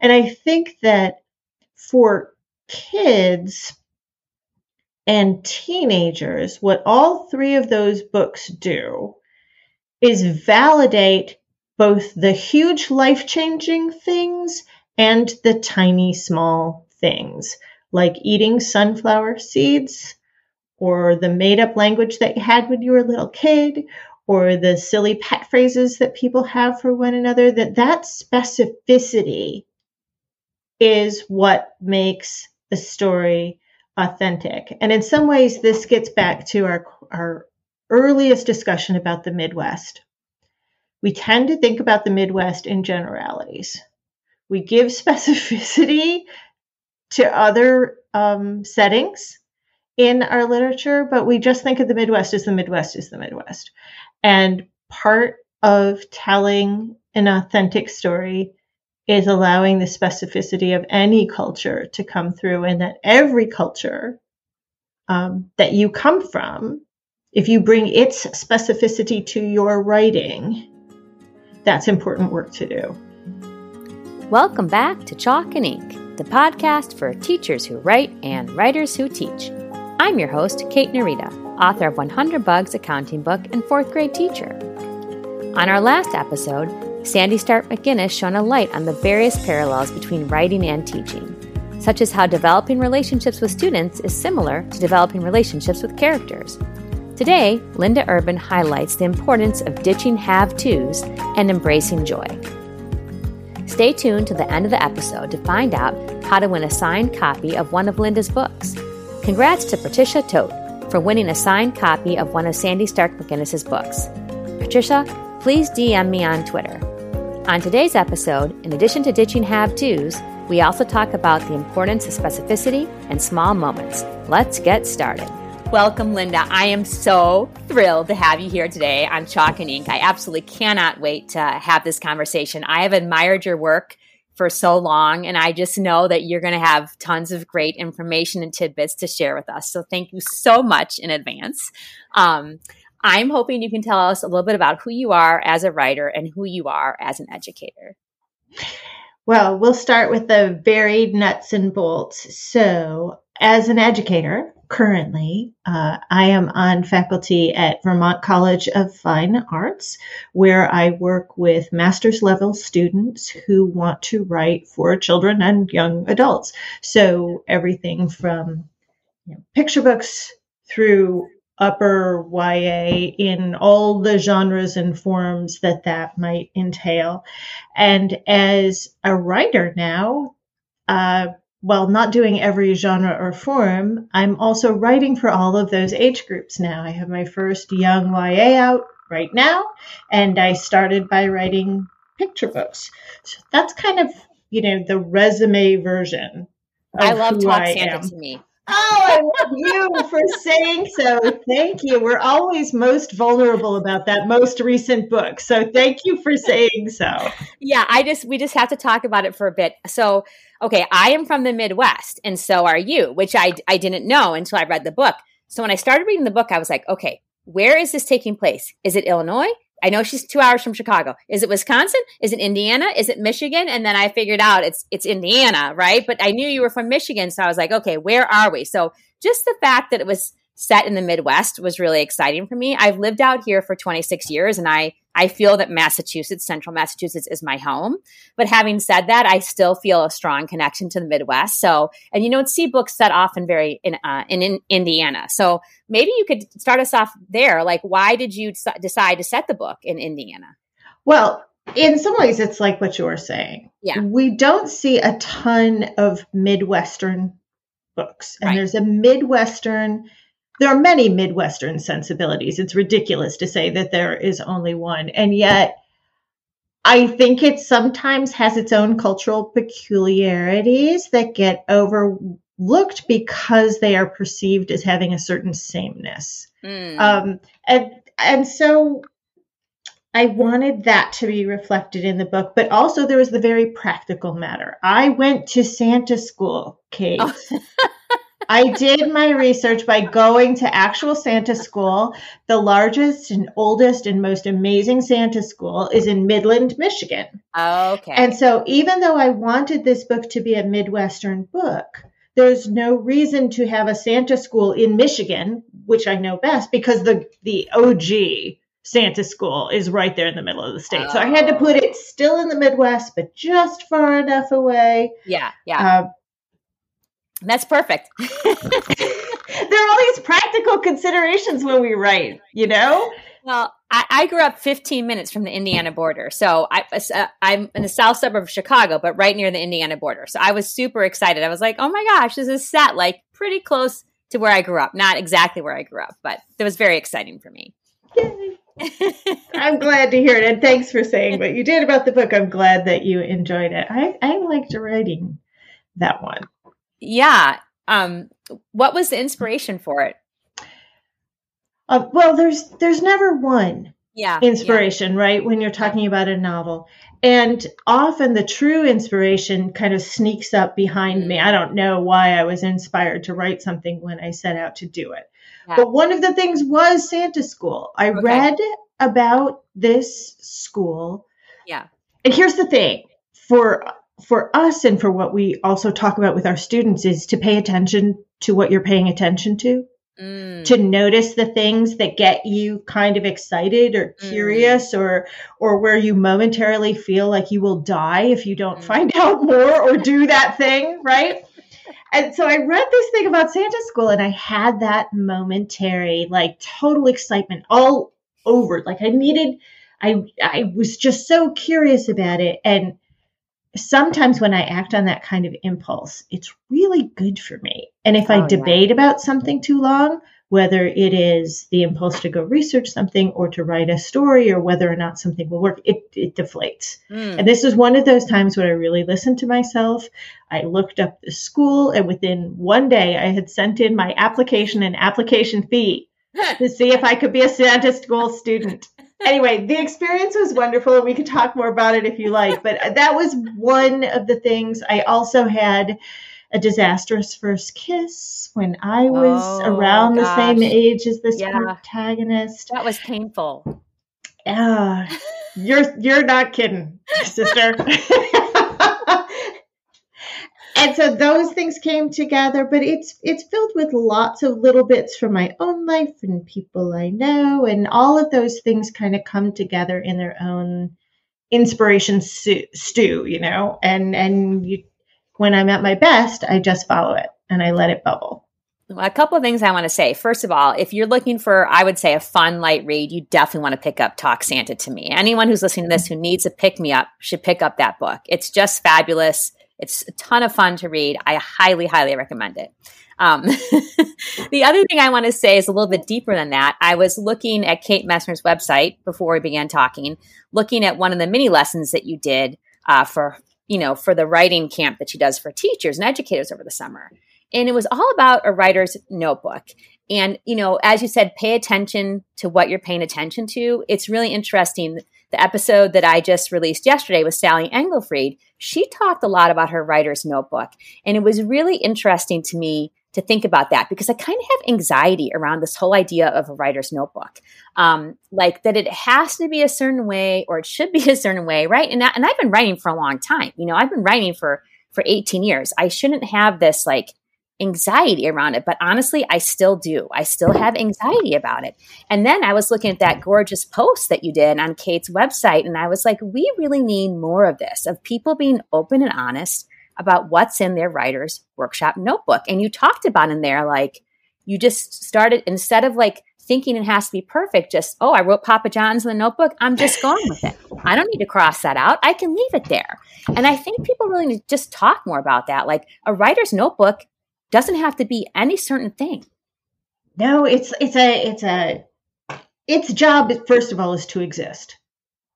And I think that for kids and teenagers, what all three of those books do is validate both the huge life-changing things and the tiny small things, like eating sunflower seeds, or the made-up language that you had when you were a little kid, or the silly pet phrases that people have for one another, that specificity is what makes the story authentic. And in some ways, this gets back to our earliest discussion about the Midwest. We tend to think about the Midwest in generalities. We give specificity to other settings in our literature, but we just think of the Midwest as the Midwest is the Midwest. And part of telling an authentic story is allowing the specificity of any culture to come through, and that every culture that you come from, if you bring its specificity to your writing, that's important work to do. Welcome back to Chalk and Ink, the podcast for teachers who write and writers who teach. I'm your host, Kate Narita, author of 100 Bugs Accounting Book and 4th grade teacher. On our last episode, Sandy Stark-McGinnis shone a light on the various parallels between writing and teaching, such as how developing relationships with students is similar to developing relationships with characters. Today, Linda Urban highlights the importance of ditching have-tos and embracing joy. Stay tuned to the end of the episode to find out how to win a signed copy of one of Linda's books. Congrats to Patricia Tote for winning a signed copy of one of Sandy Stark-McGinnis' books. Patricia, please DM me on Twitter. On today's episode, in addition to ditching have-tos, we also talk about the importance of specificity and small moments. Let's get started. Welcome, Linda. I am so thrilled to have you here today on Chalk and Ink. I absolutely cannot wait to have this conversation. I have admired your work for so long, and I just know that you're going to have tons of great information and tidbits to share with us. So thank you so much in advance. I'm hoping you can tell us a little bit about who you are as a writer and who you are as an educator. Well, we'll start with the very nuts and bolts. So as an educator, currently, I am on faculty at Vermont College of Fine Arts, where I work with master's level students who want to write for children and young adults. So everything from picture books through upper YA in all the genres and forms that might entail. And as a writer now, while not doing every genre or form, I'm also writing for all of those age groups now. I have my first young YA out right now, and I started by writing picture books. So that's kind of, the resume version of I love Talk Santa to Me. Oh, I love you for saying so. Thank you. We're always most vulnerable about that most recent book. So thank you for saying so. Yeah, we just have to talk about it for a bit. So, okay, I am from the Midwest, and so are you, which I didn't know until I read the book. So when I started reading the book, I was like, okay, where is this taking place? Is it Illinois? I know she's 2 hours from Chicago. Is it Wisconsin? Is it Indiana? Is it Michigan? And then I figured out it's Indiana, right? But I knew you were from Michigan, so I was like, okay, where are we? So just the fact that it was set in the Midwest was really exciting for me. I've lived out here for 26 years, and I feel that Massachusetts, central Massachusetts, is my home. But having said that, I still feel a strong connection to the Midwest. So, and you don't see books set off in Indiana. So maybe you could start us off there. Like, why did you decide to set the book in Indiana? Well, in some ways, it's like what you're saying. Yeah. We don't see a ton of Midwestern books. And Right. There's a Midwestern. There are many Midwestern sensibilities. It's ridiculous to say that there is only one. And yet I think it sometimes has its own cultural peculiarities that get overlooked because they are perceived as having a certain sameness. And so I wanted that to be reflected in the book, but also there was the very practical matter. I went to Santa School, Kate. Oh. I did my research by going to actual Santa School. The largest and oldest and most amazing Santa School is in Midland, Michigan. Okay. And so even though I wanted this book to be a Midwestern book, there's no reason to have a Santa School in Michigan, which I know best, because the OG Santa School is right there in the middle of the state. Oh. So I had to put it still in the Midwest, but just far enough away. Yeah, yeah. That's perfect. There are all these practical considerations when we write, you know? Well, I grew up 15 minutes from the Indiana border. So I'm in the south suburb of Chicago, but right near the Indiana border. So I was super excited. I was like, oh my gosh, this is set like pretty close to where I grew up. Not exactly where I grew up, but it was very exciting for me. Yay. I'm glad to hear it. And thanks for saying what you did about the book. I'm glad that you enjoyed it. I liked writing that one. Yeah. What was the inspiration for it? Well, there's never one inspiration, right? When you're talking about a novel. And often the true inspiration kind of sneaks up behind me. I don't know why I was inspired to write something when I set out to do it. Yeah. But one of the things was Santa School. I read about this school. Yeah. And here's the thing for us and for what we also talk about with our students is to pay attention to what you're paying attention to. To notice the things that get you kind of excited or curious or where you momentarily feel like you will die if you don't find out more or do that thing, right? And so I read this thing about Santa School and I had that momentary, like total excitement all over. Like I was just so curious about it. And sometimes when I act on that kind of impulse, it's really good for me. And if I debate about something too long, whether it is the impulse to go research something or to write a story or whether or not something will work, it deflates. And this is one of those times when I really listened to myself. I looked up the school and within one day I had sent in my application and application fee to see if I could be a Santa School student. Anyway, the experience was wonderful, and we could talk more about it if you like. But that was one of the things. I also had a disastrous first kiss when I was around the same age as this protagonist. That was painful. Yeah, you're not kidding, sister. And so those things came together, but it's filled with lots of little bits from my own life and people I know, and all of those things kind of come together in their own inspiration stew, you know, and when I'm at my best, I just follow it and I let it bubble. Well, a couple of things I want to say. First of all, if you're looking for, I would say, a fun, light read, you definitely want to pick up Talk Santa to Me. Anyone who's listening to this who needs a pick-me-up should pick up that book. It's just fabulous. It's a ton of fun to read. I highly, highly recommend it. The other thing I want to say is a little bit deeper than that. I was looking at Kate Messner's website before we began talking, looking at one of the mini lessons that you did for the writing camp that she does for teachers and educators over the summer. And it was all about a writer's notebook. And, you know, as you said, pay attention to what you're paying attention to. It's really interesting. The episode that I just released yesterday with Sally Engelfried, she talked a lot about her writer's notebook. And it was really interesting to me to think about that because I kind of have anxiety around this whole idea of a writer's notebook. Like that it has to be a certain way or it should be a certain way, right? And I've been writing for a long time. You know, I've been writing for 18 years. I shouldn't have this like anxiety around it. But honestly, I still do. I still have anxiety about it. And then I was looking at that gorgeous post that you did on Kate's website. And I was like, we really need more of this, of people being open and honest about what's in their writer's workshop notebook. And you talked about in there, like you just started instead of like thinking it has to be perfect, just, oh, I wrote Papa John's in the notebook. I'm just going with it. I don't need to cross that out. I can leave it there. And I think people really need to just talk more about that. Like a writer's notebook doesn't have to be any certain thing. No, its job, first of all, is to exist.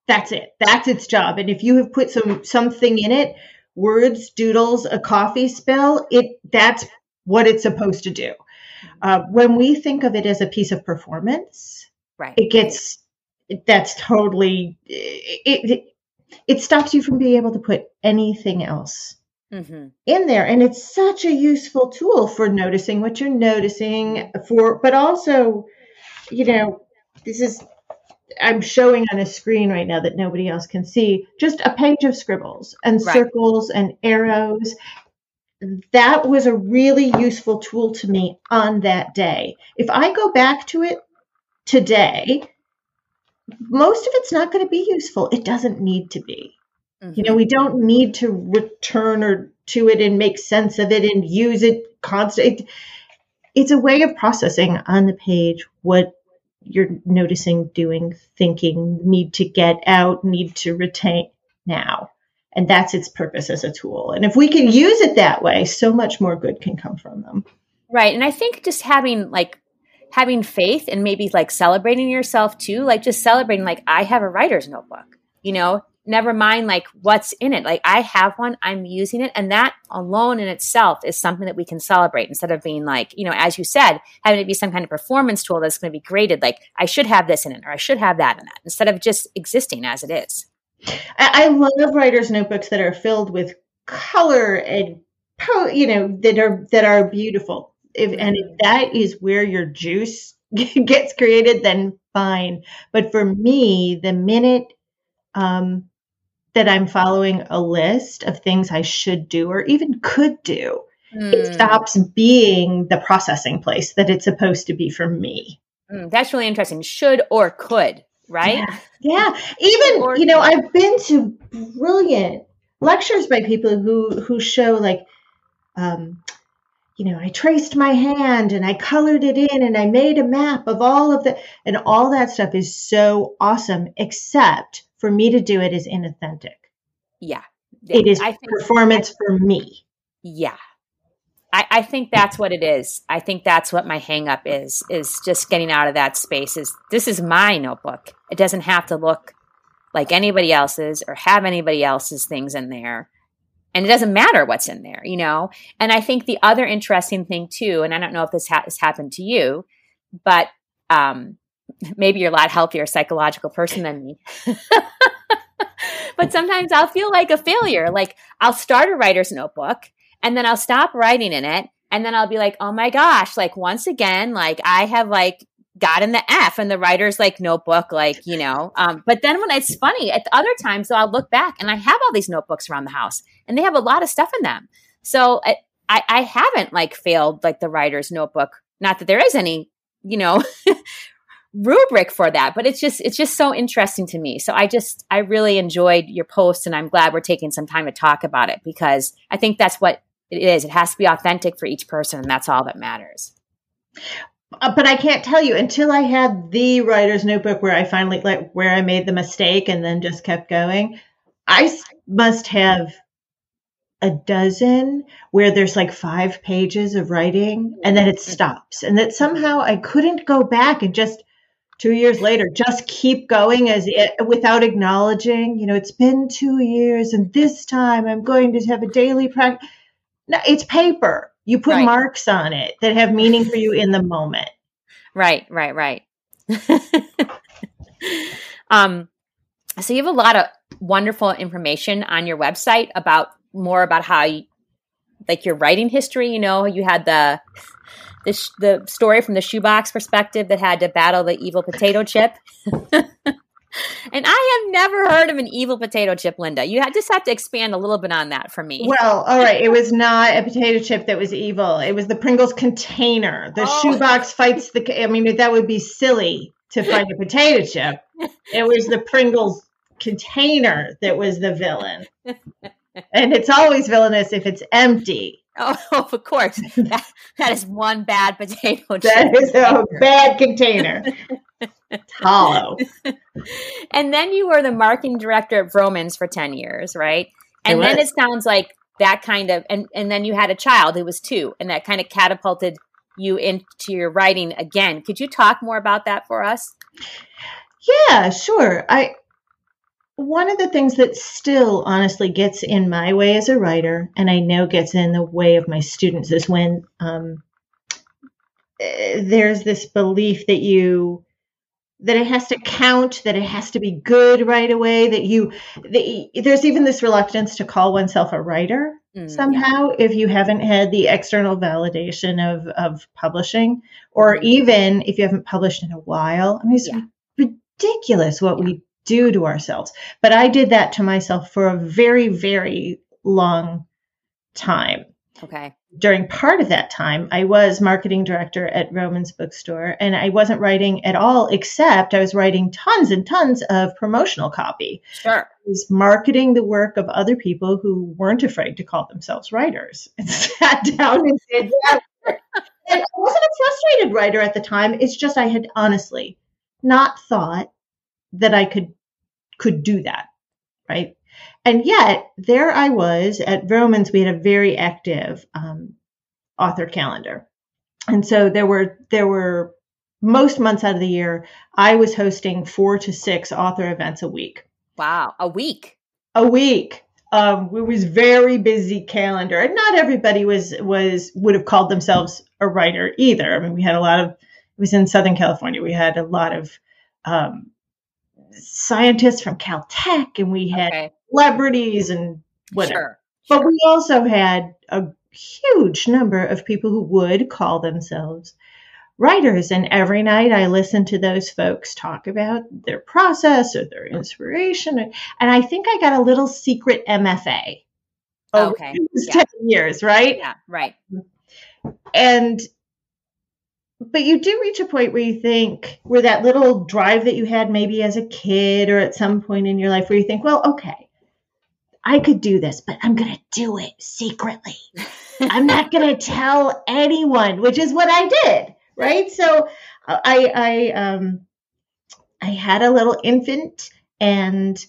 That's it. That's its job. And if you have put something in it, words, doodles, a coffee spill, that's what it's supposed to do. When we think of it as a piece of performance, right? It stops you from being able to put anything else mm-hmm. in there. And it's such a useful tool for noticing what you're noticing for, but also, you know, this is, I'm showing on a screen right now that nobody else can see, just a page of scribbles and right. circles and arrows. That was a really useful tool to me on that day. If I go back to it today, most of it's not going to be useful. It doesn't need to be. Mm-hmm. You know, we don't need to return or to it and make sense of it and use it constantly. It's a way of processing on the page what you're noticing, doing, thinking, need to get out, need to retain now. And that's its purpose as a tool. And if we can use it that way, so much more good can come from them. Right. And I think just having faith and maybe like celebrating yourself too, like just celebrating, like I have a writer's notebook, you know, never mind like what's in it. Like I have one, I'm using it. And that alone in itself is something that we can celebrate instead of being like, you know, as you said, having it be some kind of performance tool that's going to be graded. Like I should have this in it, or I should have that in that, instead of just existing as it is. I love writer's notebooks that are filled with color and, you know, that are beautiful. If that is where your juice gets created, then fine. But for me, the minute that I'm following a list of things I should do or even could do, it stops being the processing place that it's supposed to be for me. That's really interesting. Should or could, right? Yeah. Even, you know, I've been to brilliant lectures by people who show like, you know, I traced my hand and I colored it in and I made a map of all of the, and all that stuff is so awesome, except for me to do it is inauthentic. Yeah. It is performance for me. Yeah. I think that's what it is. I think that's what my hang up is just getting out of that space is this is my notebook. It doesn't have to look like anybody else's or have anybody else's things in there. And it doesn't matter what's in there, you know? And I think the other interesting thing too, and I don't know if this has happened to you, but maybe you're a lot healthier psychological person than me. But sometimes I'll feel like a failure. Like I'll start a writer's notebook and then I'll stop writing in it. And then I'll be like, oh my gosh, like once again, like I have like gotten the F in the writer's like notebook, like, you know, but then when it's funny at the other times, so I'll look back and I have all these notebooks around the house and they have a lot of stuff in them. So I haven't like failed like the writer's notebook, not that there is any, you know, rubric for that, but it's just so interesting to me. So I really enjoyed your post and I'm glad we're taking some time to talk about it because I think that's what it is. It has to be authentic for each person and that's all that matters. But I can't tell you until I had the writer's notebook where I finally like where I made the mistake and then just kept going. I must have a dozen where there's like 5 pages of writing and then it stops. And that somehow I couldn't go back and just 2 years later, just keep going as it, without acknowledging, you know, it's been 2 years and this time I'm going to have a daily practice. No, it's paper. You put right. marks on it that have meaning for you in the moment. Right. So you have a lot of wonderful information on your website about how you, like your writing history, you know, you had the story from the shoebox perspective that had to battle the evil potato chip. And I have never heard of an evil potato chip, Linda. You just have to expand a little bit on that for me. Well, all right. It was not a potato chip that was evil. It was the Pringles container. The shoebox fights the – I mean, that would be silly to fight a potato chip. It was the Pringles container that was the villain. And it's always villainous if it's empty. Oh, of course. That is one bad potato chip. That is a bad container. It's hollow. And then you were the marketing director at Vroman's for 10 years, right? And then it sounds like that kind of, and then you had a child who was 2, and that kind of catapulted you into your writing again. Could you talk more about that for us? Yeah, sure. One of the things that still honestly gets in my way as a writer, and I know gets in the way of my students, is when there's this belief that it has to count, that it has to be good right away, there's even this reluctance to call oneself a writer. somehow, if you haven't had the external validation of publishing, or even if you haven't published in a while. I mean, it's ridiculous what we do to ourselves. But I did that to myself for a very, very long time. Okay. During part of that time, I was marketing director at Vroman's bookstore, and I wasn't writing at all, except I was writing tons and tons of promotional copy. Sure. I was marketing the work of other people who weren't afraid to call themselves writers and sat down and did that. And I wasn't a frustrated writer at the time. It's just I had honestly not thought that I could do that, right? And yet, there I was at Vroman's. We had a very active author calendar, and so there were most months out of the year I was hosting 4 to 6 author events a week. Wow, a week. It was very busy calendar, and not everybody would have called themselves a writer either. I mean, we had a lot of. It was in Southern California. We had a lot of scientists from Caltech, and we had. Okay. Celebrities and whatever. Sure, but sure. We also had a huge number of people who would call themselves writers. And every night I listened to those folks talk about their process or their inspiration. And I think I got a little secret MFA over those 10 years, right? Yeah, right. But you do reach a point where you think, where that little drive that you had maybe as a kid or at some point in your life where you think, well, okay, I could do this, but I'm going to do it secretly. I'm not going to tell anyone, which is what I did, right? So I had a little infant, and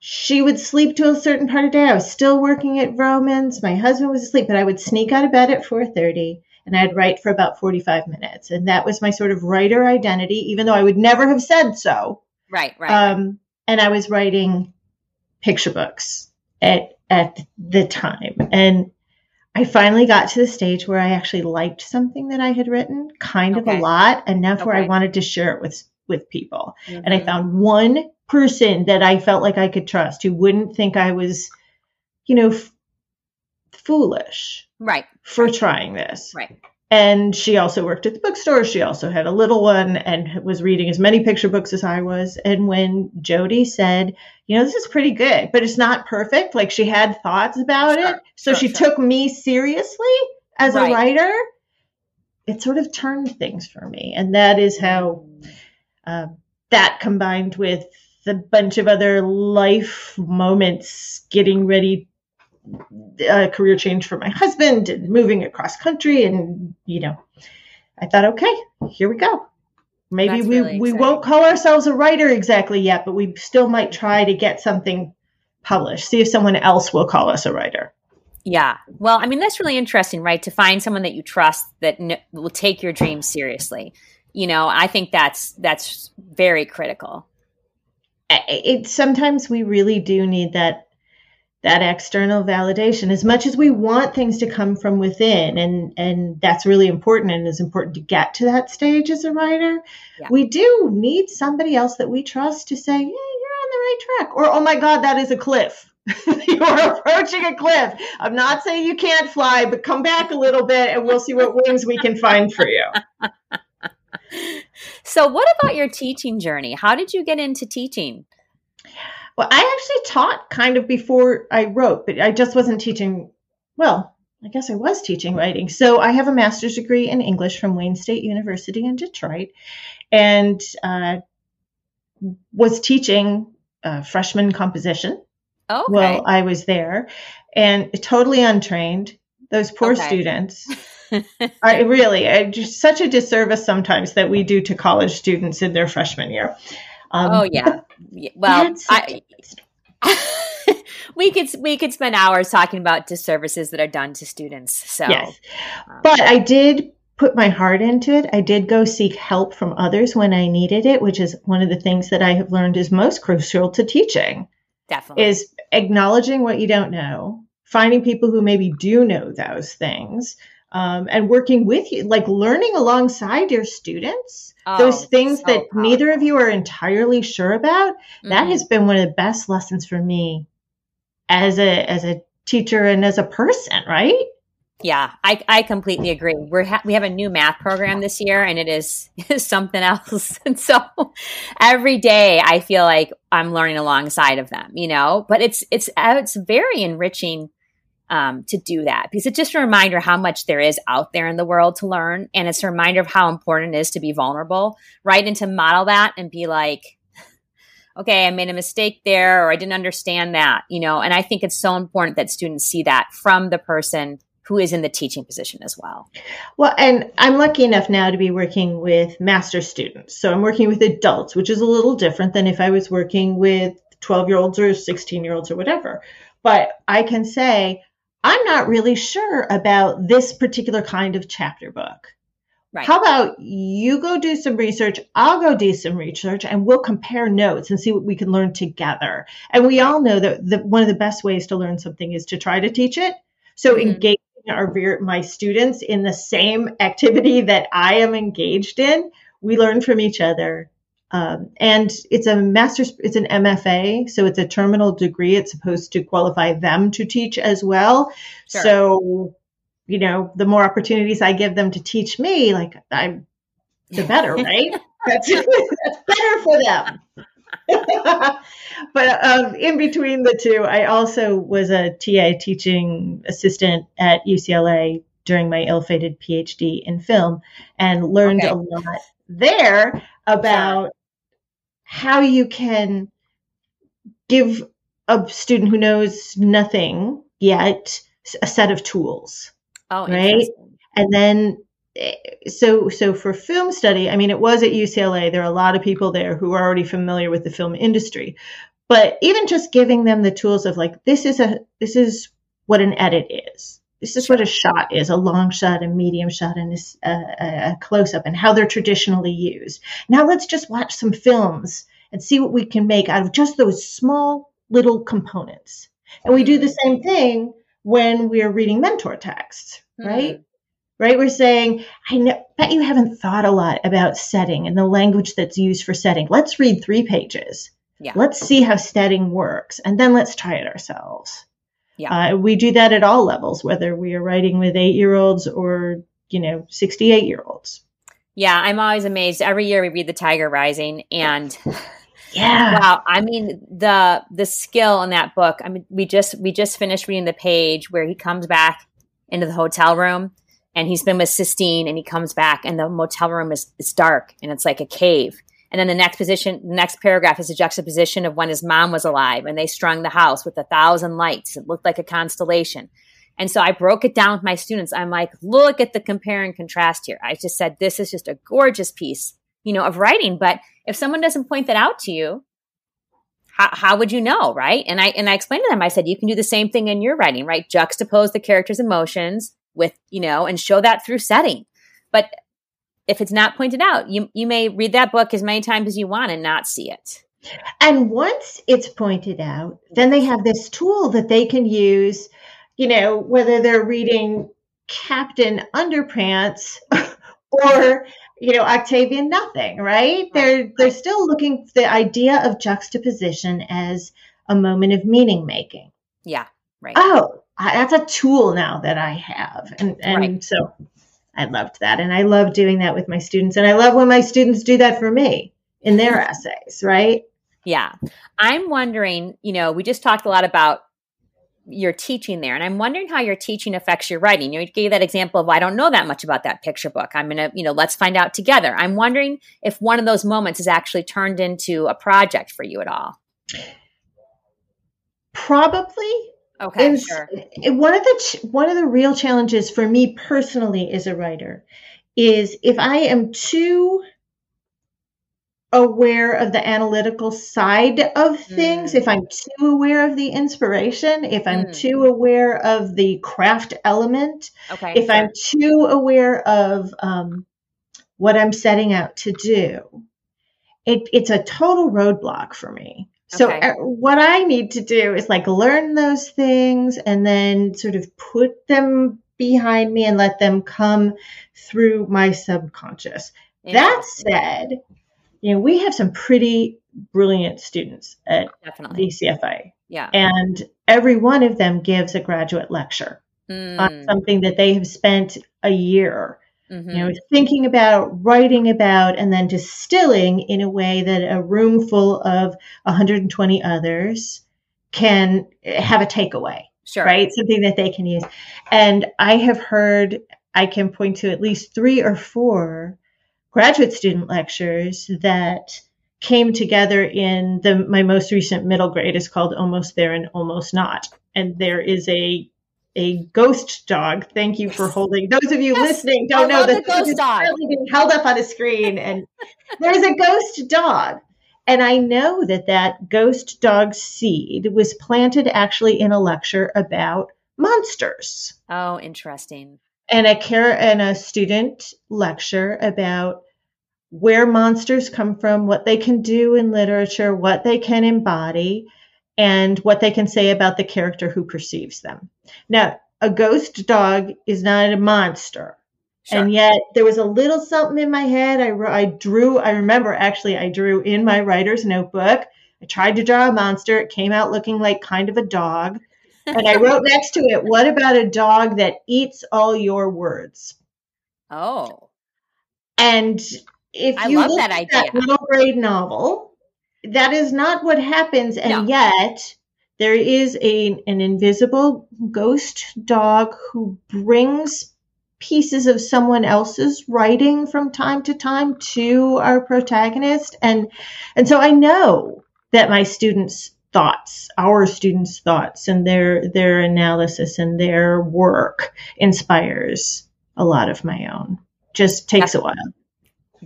she would sleep to a certain part of the day. I was still working at Vroman's. My husband was asleep, but I would sneak out of bed at 4:30. And I'd write for about 45 minutes. And that was my sort of writer identity, even though I would never have said so. Right. And I was writing picture books at the time. And I finally got to the stage where I actually liked something that I had written kind of a lot, enough where I wanted to share it with people. Mm-hmm. And I found one person that I felt like I could trust who wouldn't think I was, foolish. Right. For trying this. Right. And she also worked at the bookstore. She also had a little one and was reading as many picture books as I was. And when Jody said, this is pretty good, but it's not perfect. Like, she had thoughts about it. So she took me seriously as a writer. It sort of turned things for me. And that is how that, combined with a bunch of other life moments, getting ready a career change for my husband and moving across country. And, I thought, okay, here we go. Maybe that's we won't call ourselves a writer exactly yet, but we still might try to get something published. See if someone else will call us a writer. Yeah. Well, I mean, that's really interesting, right? To find someone that you trust that will take your dreams seriously. I think that's very critical. Sometimes we really do need that external validation, as much as we want things to come from within. And that's really important, and it's important to get to that stage as a writer. Yeah. We do need somebody else that we trust to say, yeah, you're on the right track. Or, oh my God, that is a cliff. You're approaching a cliff. I'm not saying you can't fly, but come back a little bit and we'll see what wings we can find for you. So what about your teaching journey? How did you get into teaching? Well, I actually taught kind of before I wrote, but I just wasn't teaching. Well, I guess I was teaching writing. So I have a master's degree in English from Wayne State University in Detroit, and was teaching freshman composition while I was there, and totally untrained. Those poor students. I just such a disservice sometimes that we do to college students in their freshman year. Well, we could spend hours talking about disservices that are done to students. So, yes. But I did put my heart into it. I did go seek help from others when I needed it, which is one of the things that I have learned is most crucial to teaching. Definitely. Is acknowledging what you don't know, finding people who maybe do know those things, and working with you, like learning alongside your students. Those things that neither of you are entirely sure about, that has been one of the best lessons for me as a teacher and as a person, right? Yeah, I completely agree. We have a new math program this year, and it is something else. And so every day I feel like I'm learning alongside of them, you know, but it's very enriching to do that, because it's just a reminder how much there is out there in the world to learn. And it's a reminder of how important it is to be vulnerable, right? And to model that and be like, okay, I made a mistake there, or I didn't understand that, you know? And I think it's so important that students see that from the person who is in the teaching position as well. Well, and I'm lucky enough now to be working with master students. So I'm working with adults, which is a little different than if I was working with 12-year-olds or 16-year-olds or whatever. But I can say, I'm not really sure about this particular kind of chapter book. Right. How about you go do some research, I'll go do some research, and we'll compare notes and see what we can learn together. And we all know that one of the best ways to learn something is to try to teach it. So engage. My students in the same activity that I am engaged in. We learn from each other. And it's a master's, it's an MFA, so it's a terminal degree. It's supposed to qualify them to teach as well. Sure. So, you know, the more opportunities I give them to teach me, like I'm the better, right? That's better for them. But in between the two, I also was a TA teaching assistant at UCLA during my ill-fated PhD in film, and learned a lot there about how you can give a student who knows nothing yet a set of tools. Oh, right. And then So for film study, I mean, it was at UCLA. There are a lot of people there who are already familiar with the film industry, but even just giving them the tools of like, this is what an edit is. This is what a shot is, a long shot, a medium shot, and a close-up, and how they're traditionally used. Now let's just watch some films and see what we can make out of just those small little components. And we do the same thing when we are reading mentor texts, right? Mm-hmm. Right? We're saying, I bet you haven't thought a lot about setting and the language that's used for setting. Let's read 3 pages. Yeah. Let's see how setting works. And then let's try it ourselves. Yeah. We do that at all levels, whether we are writing with 8-year-olds or, you know, 68-year-olds. Yeah. I'm always amazed. Every year we read The Tiger Rising, and yeah, wow. I mean, the skill in that book. I mean, we just finished reading the page where he comes back into the hotel room. And he's been with Sistine, and he comes back, and the motel room is dark, and it's like a cave. And then the next paragraph is a juxtaposition of when his mom was alive, and they strung the house with 1,000 lights. It looked like a constellation. And so I broke it down with my students. I'm like, look at the compare and contrast here. I just said, this is just a gorgeous piece, you know, of writing. But if someone doesn't point that out to you, how would you know, right? And I explained to them, I said, you can do the same thing in your writing, right? Juxtapose the character's emotions with, you know, and show that through setting. But if it's not pointed out, you may read that book as many times as you want and not see it. And once it's pointed out, then they have this tool that they can use, you know, whether they're reading Captain Underpants or, you know, Octavian Nothing, right? They're still looking for the idea of juxtaposition as a moment of meaning making. Yeah, right. Oh, that's a tool now that I have. And right. So I loved that. And I love doing that with my students. And I love when my students do that for me in their essays, right? Yeah. I'm wondering, you know, we just talked a lot about your teaching there. And I'm wondering how your teaching affects your writing. You gave that example of, I don't know that much about that picture book. I'm going to, you know, let's find out together. I'm wondering if one of those moments is actually turned into a project for you at all. Probably. Okay, and sure. One of the real challenges for me personally as a writer is if I am too aware of the analytical side of things, if I'm too aware of the inspiration, if I'm too aware of the craft element, if I'm too aware of what I'm setting out to do, it's a total roadblock for me. So what I need to do is like learn those things and then sort of put them behind me and let them come through my subconscious. Yeah. That said, you know, we have some pretty brilliant students at DCFI. Yeah. And every one of them gives a graduate lecture on something that they have spent a year, you know, thinking about, writing about, and then distilling in a way that a room full of 120 others can have a takeaway, right? Something that they can use. And I have heard, I can point to at least 3 or 4 graduate student lectures that came together in the, my most recent middle grade is called Almost There and Almost Not. And there is a ghost dog. Thank you for holding. Those of you listening don't know that the ghost dog is being held up on a screen. And there's a ghost dog. And I know that that ghost dog seed was planted actually in a lecture about monsters. Oh, interesting. And a student lecture about where monsters come from, what they can do in literature, what they can embody, and what they can say about the character who perceives them. Now, a ghost dog is not a monster. Sure. And yet there was a little something in my head. I remember I drew in my writer's notebook. I tried to draw a monster. It came out looking like kind of a dog. And I wrote next to it, what about a dog that eats all your words? Oh. And if I love that idea. That middle grade novel, that is not what happens. And yet there is an invisible ghost dog who brings pieces of someone else's writing from time to time to our protagonist. And so I know that my students' thoughts, our students' thoughts and their analysis and their work inspires a lot of my own. Just takes a while.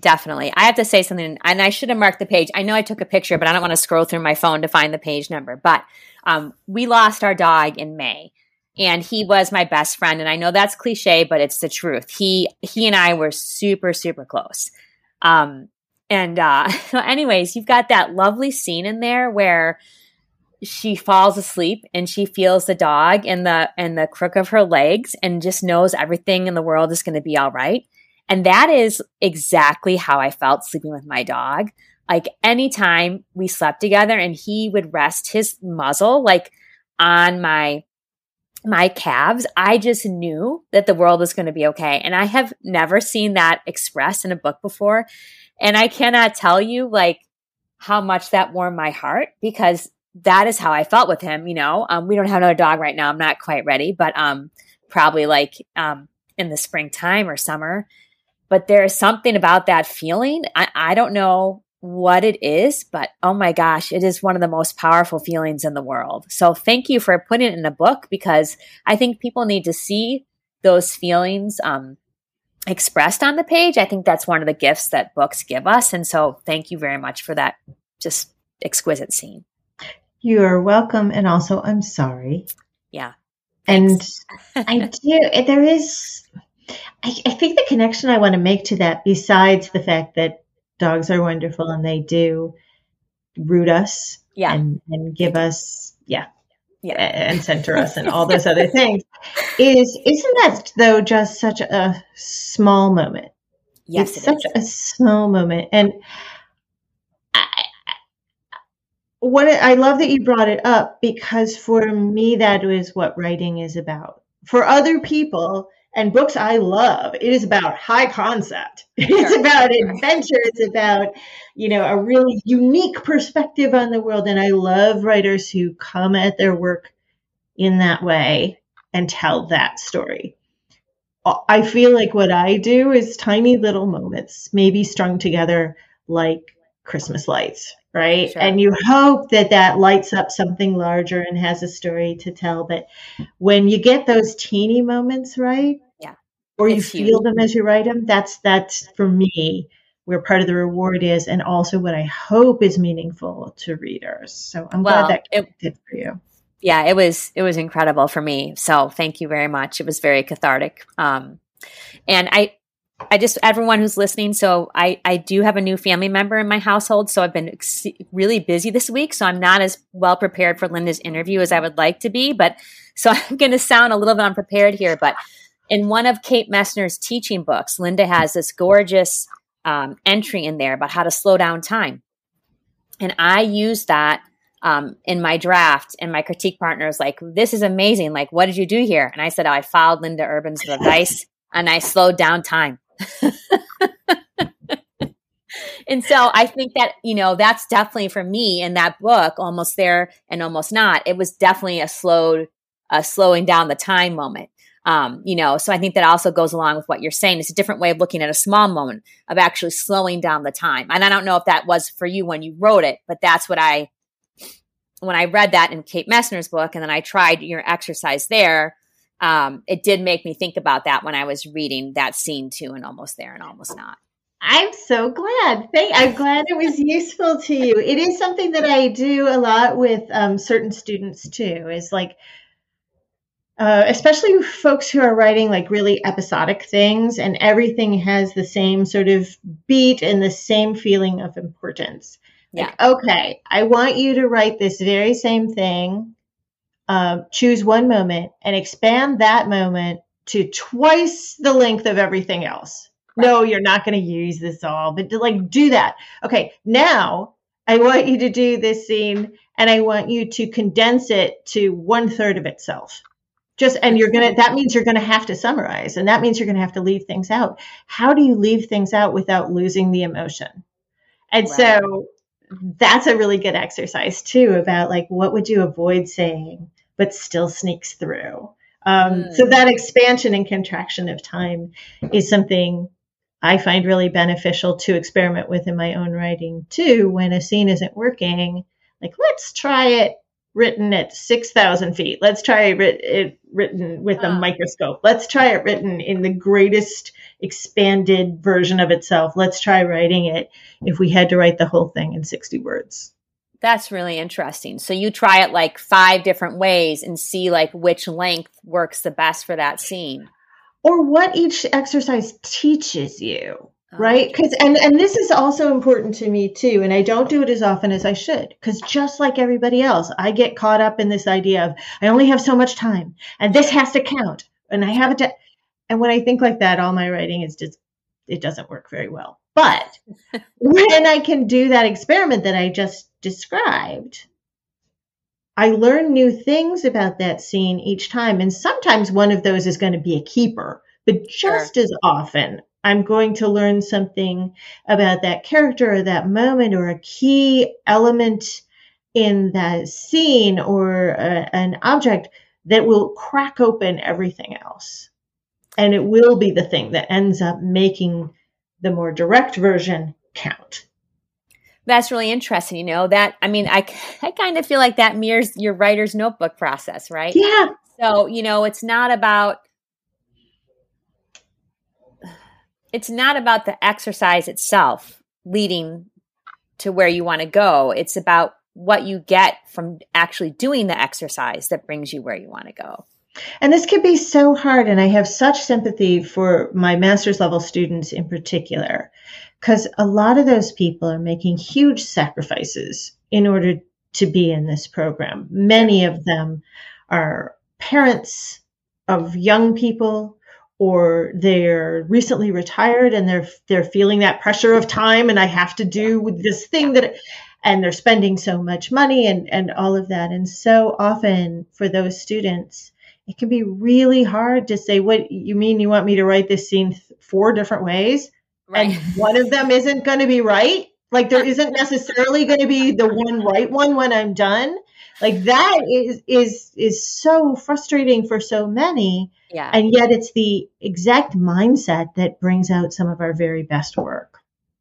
Definitely. I have to say something, and I should have marked the page. I know I took a picture, but I don't want to scroll through my phone to find the page number. But we lost our dog in May, and he was my best friend. And I know that's cliche, but it's the truth. He and I were super, super close. So anyways, you've got that lovely scene in there where she falls asleep and she feels the dog in the crook of her legs and just knows everything in the world is going to be all right. And that is exactly how I felt sleeping with my dog. Like anytime we slept together and he would rest his muzzle like on my calves, I just knew that the world was going to be okay. And I have never seen that expressed in a book before. And I cannot tell you like how much that warmed my heart, because that is how I felt with him. You know, we don't have another dog right now. I'm not quite ready, but probably like in the springtime or summer. But there is something about that feeling. I don't know what it is, but oh my gosh, it is one of the most powerful feelings in the world. So thank you for putting it in a book, because I think people need to see those feelings expressed on the page. I think that's one of the gifts that books give us. And so thank you very much for that just exquisite scene. You are welcome. And also, I'm sorry. Yeah. Thanks. And I do, there is... I think the connection I want to make to that, besides the fact that dogs are wonderful and they do root us and give us, and center us and all those other things, isn't that though just such a small moment? Yes, it's such a small moment. And I love that you brought it up, because for me, that is what writing is about. For other people, and books I love, it is about high concept. It's about adventure. It's about, you know, a really unique perspective on the world. And I love writers who come at their work in that way and tell that story. I feel like what I do is tiny little moments, maybe strung together like Christmas lights, right? Sure. And you hope that lights up something larger and has a story to tell. But when you get those teeny moments right, or it's you feel them as you write them, that's for me where part of the reward is, and also what I hope is meaningful to readers. So I'm glad that did for you. Yeah, it was incredible for me. So thank you very much. It was very cathartic. And I just, everyone who's listening, so I do have a new family member in my household, so I've been really busy this week, so I'm not as well prepared for Linda's interview as I would like to be, but so I'm going to sound a little bit unprepared here, but in one of Kate Messner's teaching books, Linda has this gorgeous entry in there about how to slow down time, and I use that in my draft, and my critique partner's like, this is amazing. Like, what did you do here? And I said, oh, I followed Linda Urban's advice and I slowed down time. And so I think that, you know, that's definitely for me in that book, Almost There and Almost Not. It was definitely a slowing down the time moment. You know, so I think that also goes along with what you're saying. It's a different way of looking at a small moment of actually slowing down the time. And I don't know if that was for you when you wrote it, but that's what when I read that in Kate Messner's book, and then I tried your exercise there. It did make me think about that when I was reading that scene too, and Almost There and Almost Not. I'm so glad. I'm glad it was useful to you. It is something that I do a lot with certain students too, is like, especially folks who are writing like really episodic things and everything has the same sort of beat and the same feeling of importance. Yeah. Like, okay, I want you to write this very same thing. Choose one moment and expand that moment to twice the length of everything else. Right. No, you're not going to use this all, but like do that. Okay, now I want you to do this scene and I want you to condense it to 1/3 of itself. That means you're going to have to summarize, and that means you're going to have to leave things out. How do you leave things out without losing the emotion? And right. So that's a really good exercise too, about like, what would you avoid saying, but still sneaks through? So that expansion and contraction of time is something I find really beneficial to experiment with in my own writing too. When a scene isn't working, like, let's try it written at 6,000 feet. Let's try it written with a microscope. Let's try it written in the greatest expanded version of itself. Let's try writing it if we had to write the whole thing in 60 words. That's really interesting. So you try it like 5 different ways and see like which length works the best for that scene. Or what each exercise teaches you, right? Because and this is also important to me too, and I don't do it as often as I should, because just like everybody else, I get caught up in this idea of I only have so much time and this has to count and I have it to. And when I think like that, all my writing is just, it doesn't work very well. But when I can do that experiment that I just described, I learn new things about that scene each time. And sometimes one of those is going to be a keeper, but just as often I'm going to learn something about that character or that moment or a key element in that scene or an object that will crack open everything else. And it will be the thing that ends up making the more direct version count. That's really interesting. You know, that, I mean, I kind of feel like that mirrors your writer's notebook process, right? Yeah. So, you know, it's not about the exercise itself leading to where you want to go. It's about what you get from actually doing the exercise that brings you where you want to go. And this could be so hard. And I have such sympathy for my master's level students in particular, because a lot of those people are making huge sacrifices in order to be in this program. Many of them are parents of young people, or they're recently retired and they're feeling that pressure of time. And I have to do with this thing that, and they're spending so much money and all of that. And so often for those students, it can be really hard to say, what you mean you want me to write this scene 4 different ways? Right. And one of them isn't going to be right. Like, there isn't necessarily going to be the one right one when I'm done. Like, that is so frustrating for so many. Yeah. And yet it's the exact mindset that brings out some of our very best work.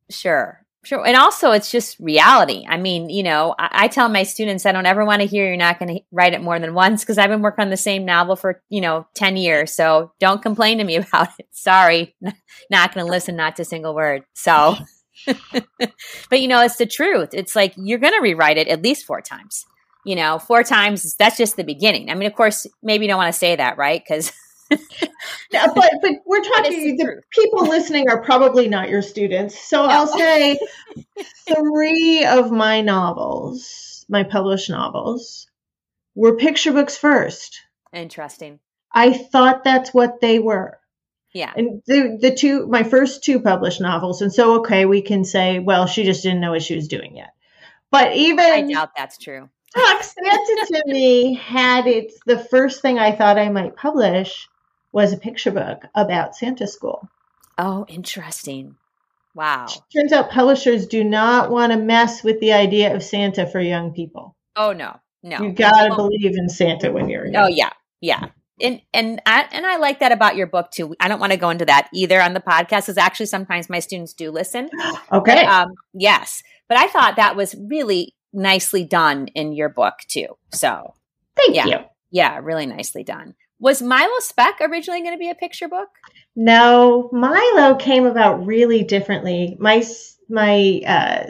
Sure. And also it's just reality. I mean, you know, I tell my students, I don't ever want to hear you're not going to write it more than once, because I've been working on the same novel for, 10 years. So don't complain to me about it. Sorry, not going to listen, not to a single word. So, but it's the truth. It's like, you're going to rewrite it at least 4 times, 4 times. That's just the beginning. I mean, of course, maybe you don't want to say that, right? Because no, but we're talking, the people listening are probably not your students. So no. I'll say 3 of my novels, my published novels, were picture books first. Interesting. I thought that's what they were. Yeah. And my first 2 published novels. And so, okay, we can say, well, she just didn't know what she was doing yet. But even I doubt that's true. Talk Santa to Me had its, the first thing I thought I might publish was a picture book about Santa School. Oh, interesting. Wow. Turns out publishers do not want to mess with the idea of Santa for young people. Oh, no, no. You got to believe in Santa when you're young. Oh, yeah, yeah. And I like that about your book, too. I don't want to go into that either on the podcast, because actually sometimes my students do listen. Okay. But, yes. But I thought that was really nicely done in your book, too. So Thank you. Yeah, really nicely done. Was Milo Speck originally going to be a picture book? No, Milo came about really differently. My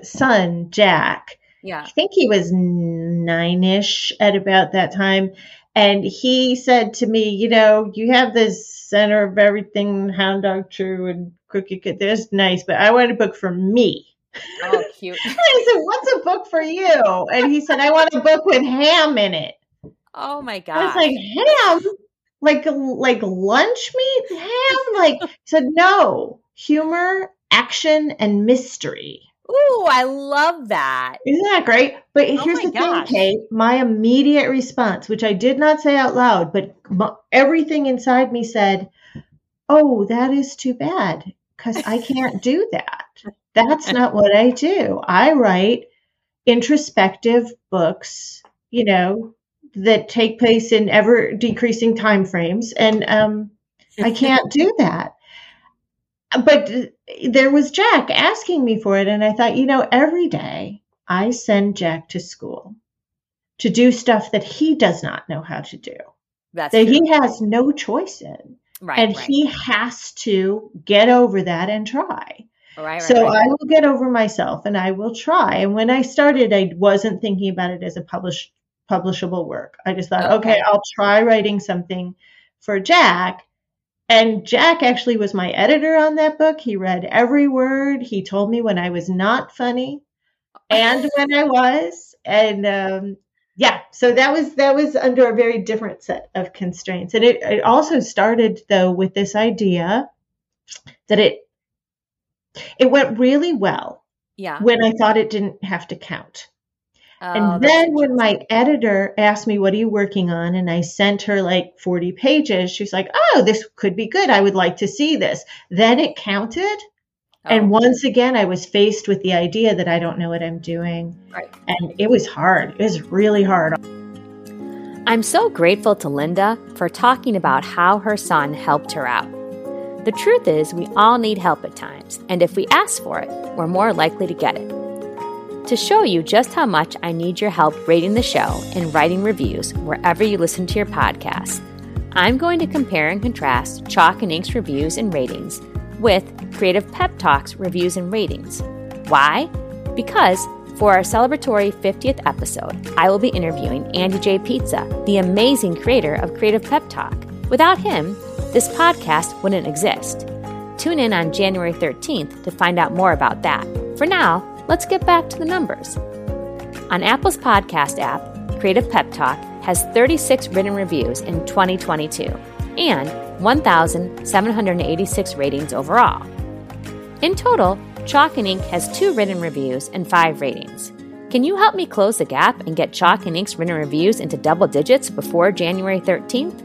son, Jack, I think he was 9-ish at about that time. And he said to me, you know, you have this Center of Everything, Hound Dog True and Cookie Kid. That's nice, but I want a book for me. Oh, cute. And I said, what's a book for you? And he said, I want a book with ham in it. Oh, my God. I was like, ham? Like lunch meat? Ham? Like, he said, no, humor, action, and mystery. Ooh, I love that. Isn't that great? But here's the thing, Kate, my immediate response, which I did not say out loud, but everything inside me said, oh, that is too bad, because I can't do that. That's not what I do. I write introspective books, you know, that take place in ever decreasing time frames. And I can't do that. But there was Jack asking me for it. And I thought, you know, every day I send Jack to school to do stuff that he does not know how to do. That's true. He has no choice in. Right. And he has to get over that and try. Right. I will get over myself and I will try. And when I started, I wasn't thinking about it as a publishable work. I just thought, okay, I'll try writing something for Jack. And Jack actually was my editor on that book. He read every word. He told me when I was not funny and when I was. And so that was under a very different set of constraints. And it also started, though, with this idea that it went really well when I thought it didn't have to count. And then when my editor asked me, what are you working on? And I sent her like 40 pages. She's like, oh, this could be good. I would like to see this. Then it counted. Oh. And once again, I was faced with the idea that I don't know what I'm doing. Right. And it was hard. It was really hard. I'm so grateful to Linda for talking about how her son helped her out. The truth is we all need help at times. And if we ask for it, we're more likely to get it. To show you just how much I need your help rating the show and writing reviews wherever you listen to your podcast, I'm going to compare and contrast Chalk and Ink's reviews and ratings with Creative Pep Talk's reviews and ratings. Why? Because for our celebratory 50th episode, I will be interviewing Andy J. Pizza, the amazing creator of Creative Pep Talk. Without him, this podcast wouldn't exist. Tune in on January 13th to find out more about that. For now, let's get back to the numbers. On Apple's podcast app, Creative Pep Talk has 36 written reviews in 2022 and 1,786 ratings overall. In total, Chalk and Ink has 2 written reviews and 5 ratings. Can you help me close the gap and get Chalk and Ink's written reviews into double digits before January 13th?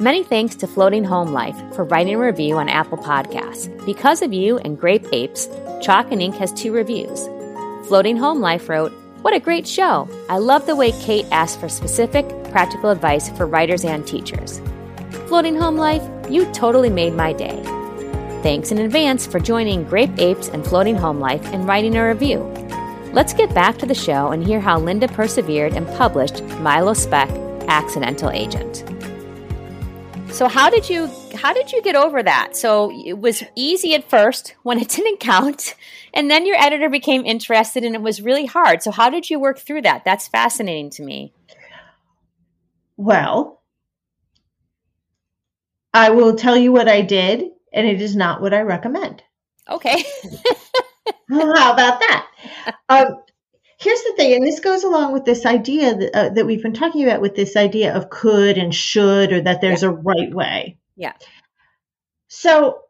Many thanks to Floating Home Life for writing a review on Apple Podcasts. Because of you and Grape Apes, Chalk and Ink has 2 reviews. Floating Home Life wrote, "What a great show! I love the way Kate asked for specific, practical advice for writers and teachers. Floating Home Life, you totally made my day." Thanks in advance for joining Grape Apes and Floating Home Life and writing a review. Let's get back to the show and hear how Linda persevered and published Milo Speck, Accidental Agent. So how did you get over that? So it was easy at first when it didn't count, and then your editor became interested and it was really hard. So how did you work through that? That's fascinating to me. Well, I will tell you what I did, and it is not what I recommend. Okay. How about that? Here's the thing, and this goes along with this idea that we've been talking about, with this idea of could and should, or that there's a right way. Yeah. So,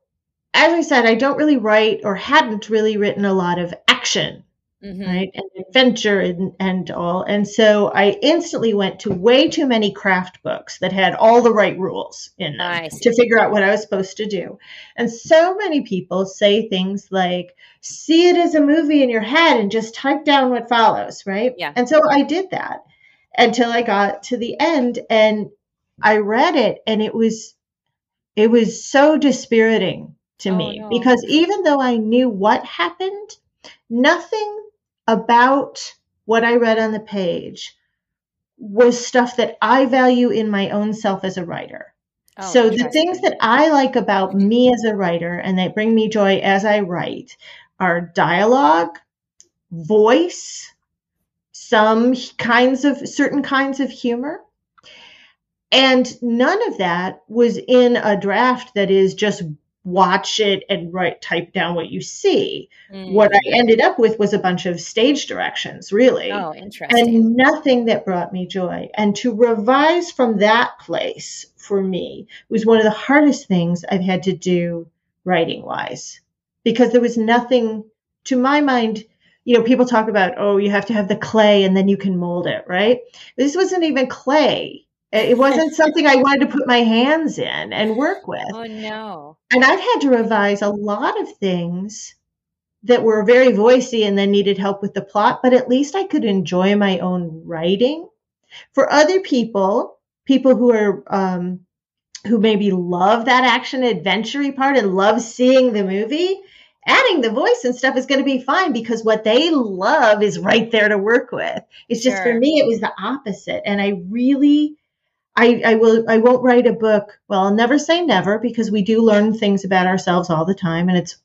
as I said, I don't really write, or hadn't really written, a lot of action mm-hmm. right? And adventure and all. And so I instantly went to way too many craft books that had all the right rules in them to figure out what I was supposed to do. And so many people say things like, see it as a movie in your head and just type down what follows, right? Yeah. And so I did that until I got to the end and I read it, and it was so dispiriting to me because even though I knew what happened, nothing about what I read on the page was stuff that I value in my own self as a writer. So the things that I like about me as a writer and that bring me joy as I write are dialogue, voice, certain kinds of humor. And none of that was in a draft that is just watch it and type down what you see. Mm. What I ended up with was a bunch of stage directions, really. Oh, interesting. And nothing that brought me joy. And to revise from that place for me was one of the hardest things I've had to do writing-wise, because there was nothing, to my mind. You know, people talk about, you have to have the clay and then you can mold it, right? This wasn't even clay. It wasn't something I wanted to put my hands in and work with. Oh, no. And I've had to revise a lot of things that were very voicey and then needed help with the plot, but at least I could enjoy my own writing. For other people who are who maybe love that action adventure-y part and love seeing the movie, adding the voice and stuff is going to be fine because what they love is right there to work with. It's just for me, it was the opposite. And I really, I won't write a book. Well, I'll never say never, because we do learn things about ourselves all the time, and it's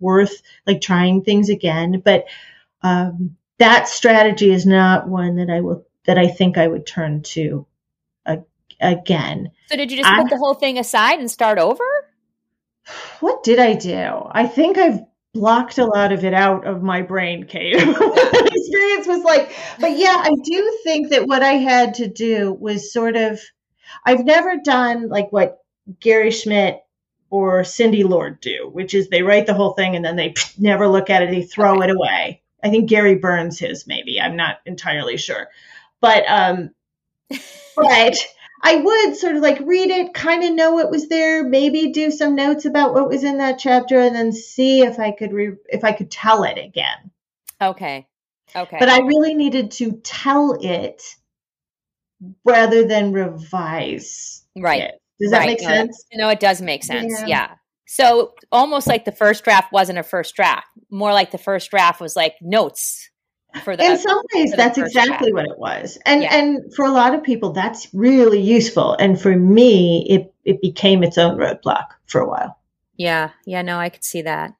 worth like trying things again. But that strategy is not one that I think I would turn to again. So did you just put the whole thing aside and start over? What did I do? I think I've blocked a lot of it out of my brain, Kate. The experience was like, but yeah, I do think that what I had to do was sort of, I've never done like what Gary Schmidt or Cindy Lord do, which is they write the whole thing and then they never look at it. They throw it away. I think Gary burns his, maybe. I'm not entirely sure. But I would sort of like read it, kind of know what was there, maybe do some notes about what was in that chapter, and then see if I could tell it again. Okay. But I really needed to tell it rather than revise. Right. Does that make sense? No, it does make sense. Yeah. So almost like the first draft wasn't a first draft. More like the first draft was like notes. In some ways, that's exactly what it was. And for a lot of people, that's really useful. And for me, it became its own roadblock for a while. Yeah. Yeah, no, I could see that.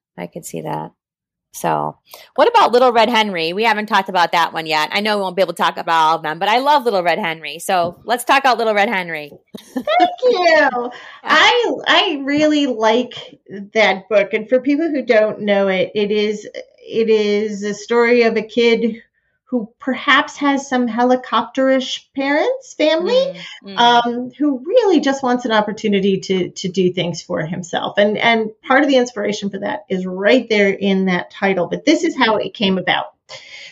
So what about Little Red Henry? We haven't talked about that one yet. I know we won't be able to talk about all of them, but I love Little Red Henry. So let's talk about Little Red Henry. Thank you. I really like that book. And for people who don't know it, it is a story of a kid who perhaps has some helicopterish family, who really just wants an opportunity to do things for himself. And part of the inspiration for that is right there in that title. But this is how it came about.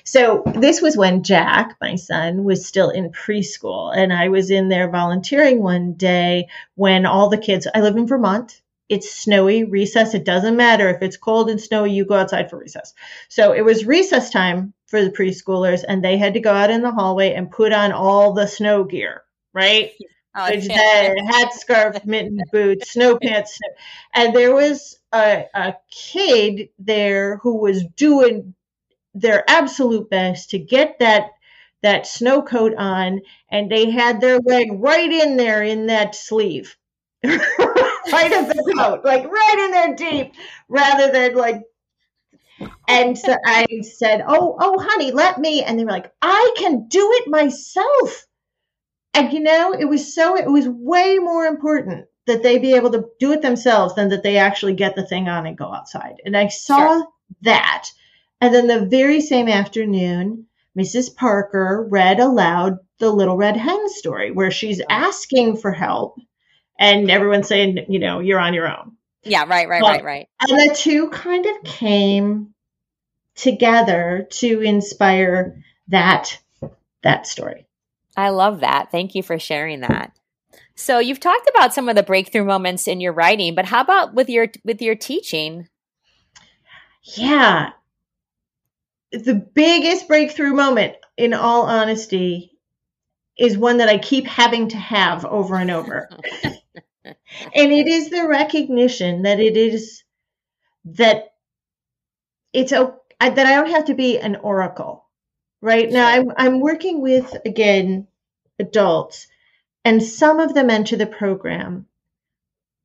So this was when Jack, my son, was still in preschool. And I was in there volunteering one day when all the kids, I live in Vermont. It's snowy, recess. It doesn't matter if it's cold and snowy, you go outside for recess. So it was recess time for the preschoolers, and they had to go out in the hallway and put on all the snow gear, right? Oh, which then hat, scarf, mitten, boots, snow pants. And there was a kid there who was doing their absolute best to get that snow coat on, and they had their leg right in there in that sleeve. Right of the coat, like right in there deep, rather than like, and so I said, oh, honey, let me. And they were like, I can do it myself. And, it was way more important that they be able to do it themselves than that they actually get the thing on and go outside. And I saw that. And then the very same afternoon, Mrs. Parker read aloud the Little Red Hen story, where she's asking for help. And everyone's saying, you're on your own. Yeah, right. And the two kind of came together to inspire that story. I love that. Thank you for sharing that. So you've talked about some of the breakthrough moments in your writing, but how about with your teaching? Yeah. The biggest breakthrough moment, in all honesty, is one that I keep having to have over and over. And it is the recognition that I don't have to be an oracle, right? Now I'm working with, again, adults, and some of them enter the program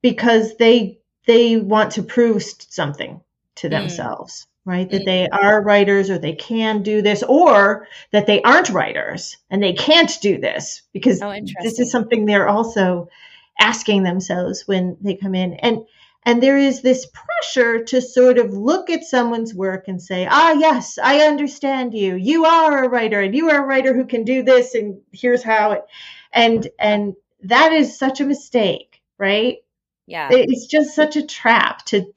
because they want to prove something to themselves, right? That they are writers, or they can do this, or that they aren't writers and they can't do this, because this is something they're also asking themselves when they come in. And there is this pressure to sort of look at someone's work and say, yes, I understand you. You are a writer, and you are a writer who can do this, and here's how. And that is such a mistake, right? Yeah. It's just such a trap to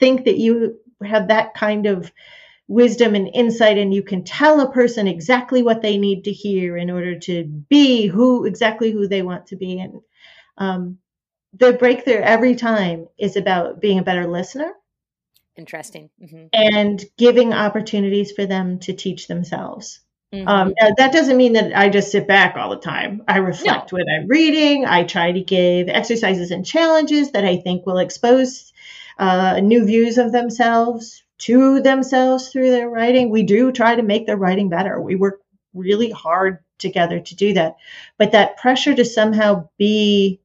think that you have that kind of wisdom and insight, and you can tell a person exactly what they need to hear in order to be exactly who they want to be. And the breakthrough every time is about being a better listener. Interesting. Mm-hmm. And giving opportunities for them to teach themselves. Mm-hmm. That doesn't mean that I just sit back all the time. I reflect what I'm reading. I try to give exercises and challenges that I think will expose new views of themselves to themselves through their writing. We do try to make their writing better. We work really hard together to do that. But that pressure to somehow be,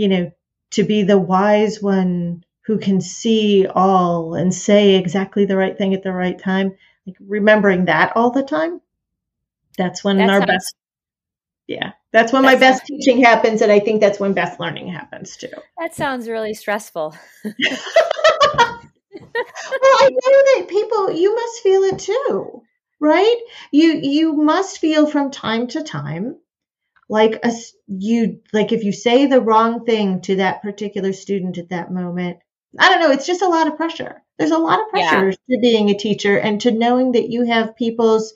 to be the wise one who can see all and say exactly the right thing at the right time, like remembering that all the time. That's when my best teaching happens. And I think that's when best learning happens too. That sounds really stressful. Well, I know that people, you must feel it too, right? You must feel from time to time, like if you say the wrong thing to that particular student at that moment, I don't know, it's just a lot of pressure. There's a lot of pressure to being a teacher, and to knowing that you have people's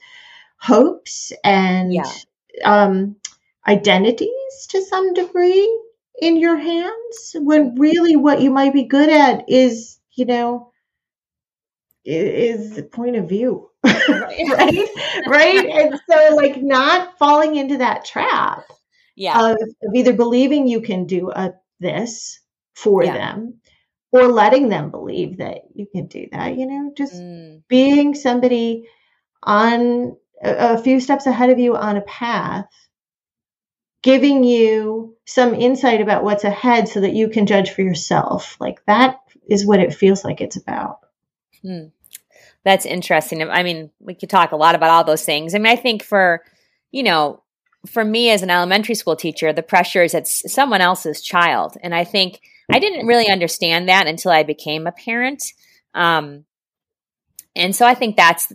hopes and identities to some degree in your hands, when really what you might be good at is the point of view, right? And so, not falling into that trap of either believing you can do this for them, or letting them believe that you can do that, being somebody on a few steps ahead of you on a path, giving you some insight about what's ahead so that you can judge for yourself. That is what it feels like it's about. That's interesting. I mean, we could talk a lot about all those things. I mean, I think for me as an elementary school teacher, the pressure is it's someone else's child. And I think I didn't really understand that until I became a parent. And so I think that's,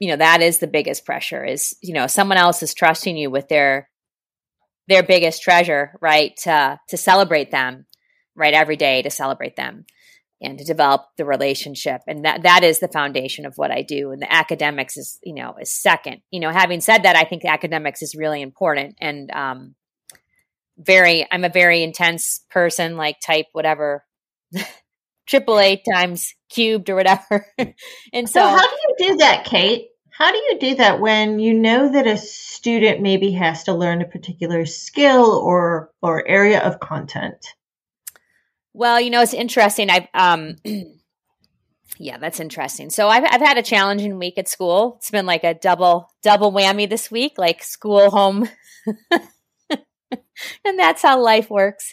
that is the biggest pressure is, someone else is trusting you with their biggest treasure, right? To celebrate them, right? Every day to celebrate them. And to develop the relationship. And that is the foundation of what I do. And the academics is second. Having said that, I think academics is really important, and I'm a very intense person, type whatever, AAA times cubed or whatever. And so how do you do that, Kate? How do you do that when you know that a student maybe has to learn a particular skill or area of content? Well, it's interesting. That's interesting. So I've had a challenging week at school. It's been like a double whammy this week, like school, home, and that's how life works.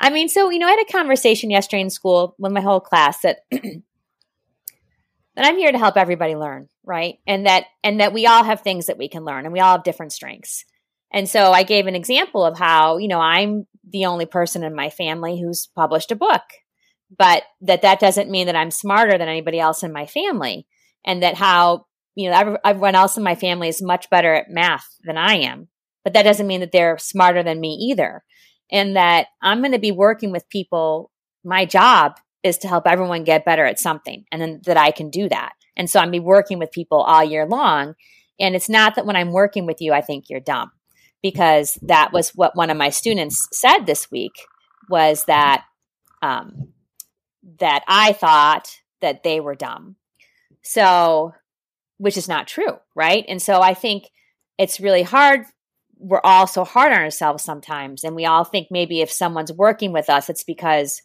I mean, so I had a conversation yesterday in school with my whole class that that I'm here to help everybody learn, right? And that we all have things that we can learn, and we all have different strengths. And so I gave an example of how, I'm the only person in my family who's published a book, but that doesn't mean that I'm smarter than anybody else in my family, and that how, everyone else in my family is much better at math than I am, but that doesn't mean that they're smarter than me either. And that I'm going to be working with people. My job is to help everyone get better at something, and then that I can do that. And so I'm working with people all year long. And it's not that when I'm working with you, I think you're dumb, because that was what one of my students said this week, was that that I thought that they were dumb. So, which is not true, right? And so I think it's really hard. We're all so hard on ourselves sometimes. And we all think maybe if someone's working with us, it's because,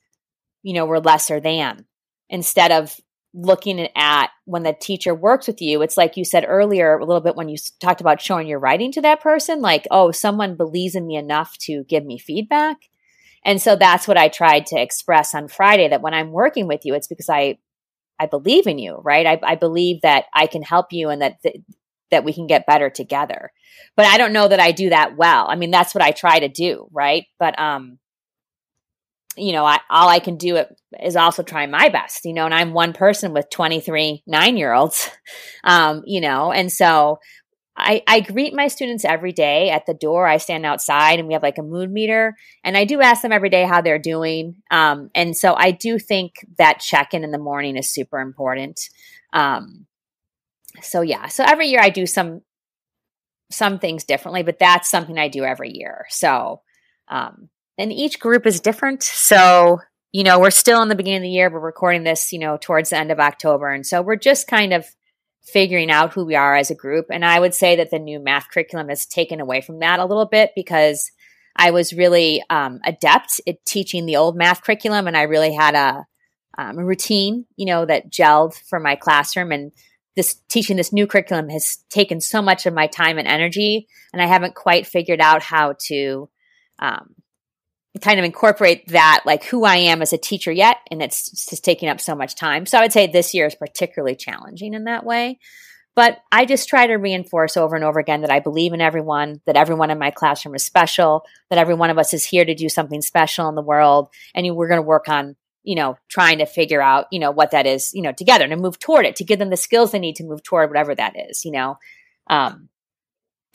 you know, we're lesser than, instead of looking at when the teacher works with you. It's like you said earlier a little bit when you talked about showing your writing to that person, like, oh, someone believes in me enough to give me feedback. And so that's what I tried to express on Friday, that when I'm working with you, it's because I believe in you, right? I believe that I can help you and that we can get better together. But I don't know that I do that well. I mean, that's what I try to do, right? But, you know, all I can do is also try my best, you know, and I'm one person with 23 9-year-olds, you know, and so I greet my students every day at the door. I stand outside and we have like a mood meter, and I do ask them every day how they're doing. And so I do think that check-in in the morning is super important. So yeah, so every year I do some things differently, but that's something I do every year. So, and each group is different. So, you know, we're still in the beginning of the year. We're recording this, you know, towards the end of October. And so we're just kind of figuring out who we are as a group. And I would say that the new math curriculum has taken away from that a little bit, because I was really adept at teaching the old math curriculum. And I really had a routine, you know, that gelled for my classroom. And teaching this new curriculum has taken so much of my time and energy, and I haven't quite figured out how to kind of incorporate that, like who I am as a teacher yet, and it's just taking up so much time. So I would say this year is particularly challenging in that way. But I just try to reinforce over and over again that I believe in everyone, that everyone in my classroom is special, that every one of us is here to do something special in the world, and we're going to work on, you know, trying to figure out, you know, what that is, you know, together, and to move toward it, to give them the skills they need to move toward whatever that is, you know.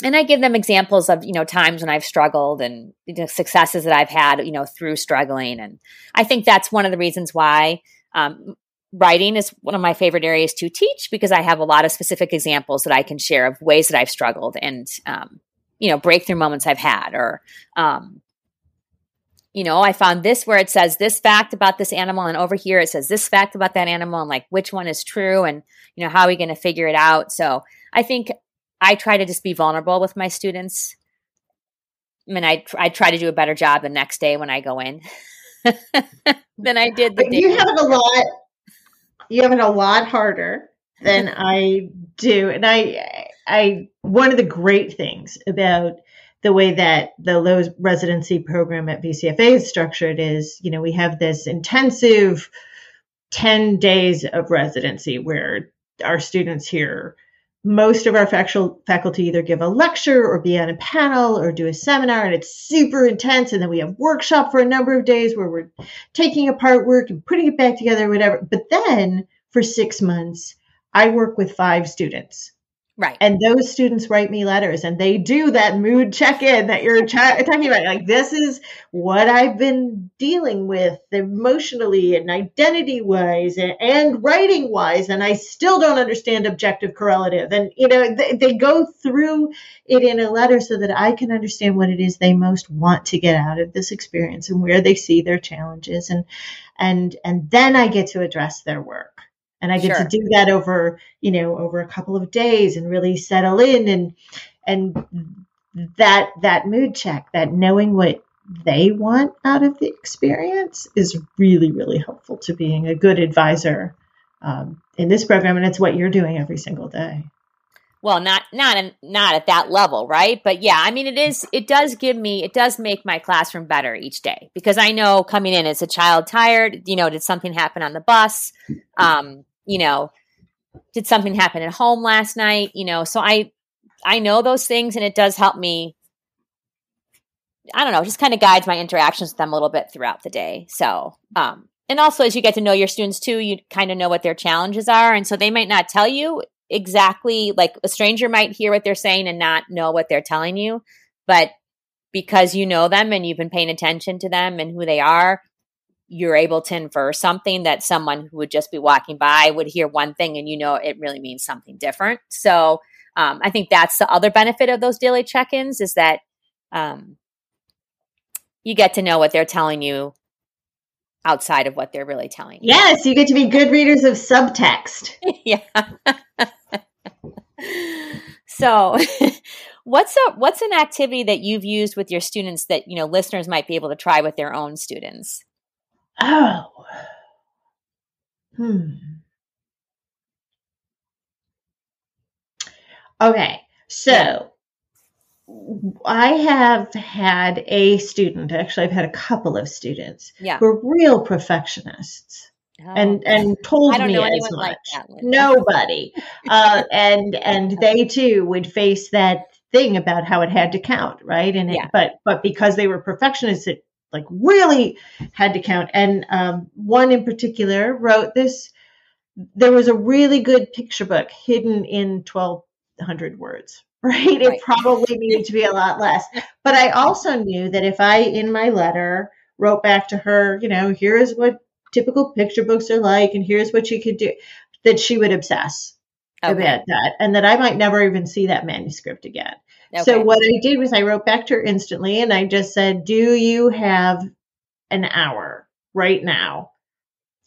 And I give them examples of, you know, times when I've struggled and, you know, successes that I've had, you know, through struggling. And I think that's one of the reasons why writing is one of my favorite areas to teach, because I have a lot of specific examples that I can share of ways that I've struggled and, you know, breakthrough moments I've had, or, you know, I found this where it says this fact about this animal, and over here it says this fact about that animal, and like which one is true, and, you know, how are we going to figure it out? So I think I try to just be vulnerable with my students. I mean, I try to do a better job the next day when I go in than I did the day. You have it a lot harder than I do. And I one of the great things about the way that the Lowe's residency program at VCFA is structured is, you know, we have this intensive 10 days of residency where our students hear most of our faculty either give a lecture or be on a panel or do a seminar, and it's super intense. And then we have workshop for a number of days where we're taking apart work and putting it back together, whatever. But then for 6 months, I work with 5 students. Right. And those students write me letters, and they do that mood check-in that you're talking about. Like, this is what I've been dealing with emotionally and identity-wise and writing-wise, and I still don't understand objective correlative. And, you know, they go through it in a letter so that I can understand what it is they most want to get out of this experience and where they see their challenges. And then I get to address their work. And I get to do that over, you know, over a couple of days and really settle in, and that mood check, that knowing what they want out of the experience is really, really helpful to being a good advisor in this program. And it's what you're doing every single day. Well, not at that level, right? But yeah, I mean, it does make my classroom better each day, because I know coming in, is a child tired? You know, did something happen on the bus? You know, did something happen at home last night? You know, so I know those things, and it does help me, I don't know, just kind of guides my interactions with them a little bit throughout the day. So, and also as you get to know your students too, you kind of know what their challenges are. And so they might not tell you exactly, like a stranger might hear what they're saying and not know what they're telling you, but because you know them and you've been paying attention to them and who they are, you're able to infer something that someone who would just be walking by would hear one thing and, you know, it really means something different. So I think that's the other benefit of those daily check-ins is that you get to know what they're telling you outside of what they're really telling you. Yes, you get to be good readers of subtext. Yeah. So what's an activity that you've used with your students that, you know, listeners might be able to try with their own students? Oh. Okay. So I have had a student, actually I've had a couple of students who are real perfectionists. Oh. And told me as much. Like nobody. And they too would face that thing about how it had to count, right? And it, but because they were perfectionists, it like really had to count. And one in particular wrote this. There was a really good picture book hidden in 1,200 words. Right? It probably needed to be a lot less. But I also knew that if I, in my letter, wrote back to her, you know, here is what typical picture books are like, and here's what you could do, that she would obsess about that, and that I might never even see that manuscript again. Okay. So what I did was I wrote back to her instantly, and I just said, do you have an hour right now?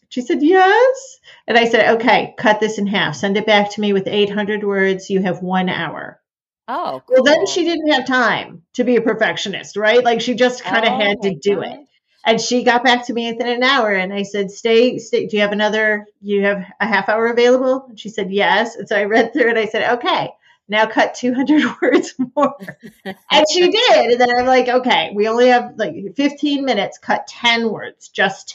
She said, yes. And I said, okay, cut this in half. Send it back to me with 800 words. You have 1 hour. Oh, cool. Well, then she didn't have time to be a perfectionist, right? Like she just kind of had to do it. And she got back to me within an hour, and I said, stay, do you have a half hour available? And she said, yes. And so I read through it. I said, okay, now cut 200 words more. And she did. And then I'm like, okay, we only have like 15 minutes, cut 10 words, just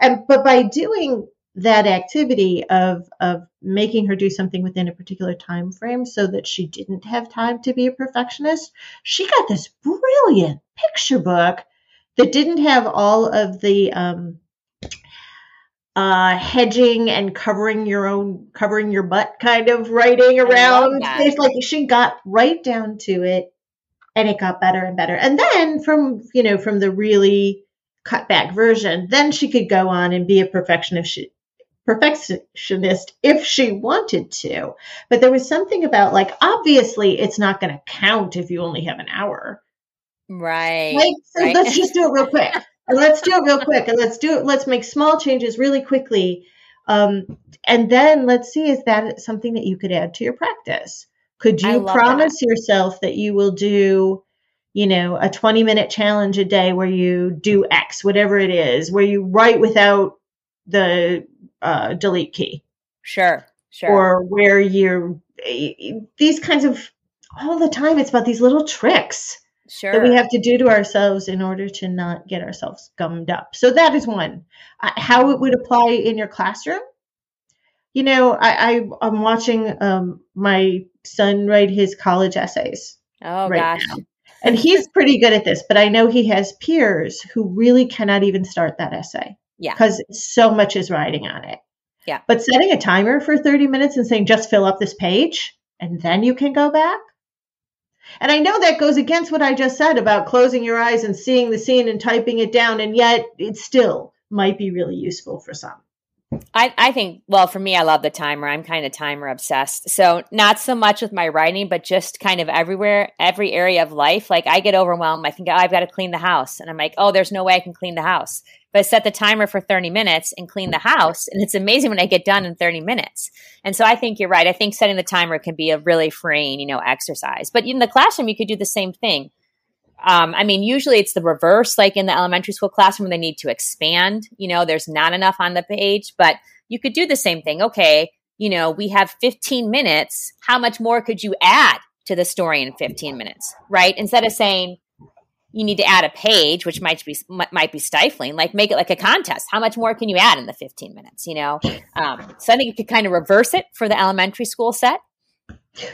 10. But by doing that activity of making her do something within a particular time frame so that she didn't have time to be a perfectionist, she got this brilliant picture book that didn't have all of the hedging and covering your butt kind of writing around. It's like she got right down to it, and it got better and better. And then from the really cut back version, then she could go on and be a perfectionist if she wanted to. But there was something about like, obviously it's not going to count if you only have an hour. Right. Let's just do it real quick. Let's make small changes really quickly. And then let's see, is that something that you could add to your practice? Could you promise yourself that you will do, you know, a 20-minute challenge a day where you do X, whatever it is, where you write without the delete key? Sure. Or where you're these kinds of, all the time, it's about these little tricks. Sure. That we have to do to ourselves in order to not get ourselves gummed up. So that is one. How it would apply in your classroom. You know, I'm watching my son write his college essays. Oh, right, gosh. Now. And he's pretty good at this, but I know he has peers who really cannot even start that essay. Yeah. Because so much is riding on it. Yeah. But setting a timer for 30 minutes and saying, just fill up this page and then you can go back. And I know that goes against what I just said about closing your eyes and seeing the scene and typing it down. And yet it still might be really useful for some. I think, well, for me, I love the timer. I'm kind of timer obsessed. So not so much with my writing, but just kind of everywhere, every area of life. Like I get overwhelmed. I think, I've got to clean the house. And I'm like, oh, there's no way I can clean the house. But I set the timer for 30 minutes and clean the house. And it's amazing when I get done in 30 minutes. And so I think you're right. I think setting the timer can be a really freeing, you know, exercise. But in the classroom, you could do the same thing. I mean, usually it's the reverse, like in the elementary school classroom, they need to expand, you know, there's not enough on the page, but you could do the same thing. Okay. You know, we have 15 minutes. How much more could you add to the story in 15 minutes, right? Instead of saying you need to add a page, which might be stifling, like make it like a contest. How much more can you add in the 15 minutes, you know? So I think you could kind of reverse it for the elementary school set.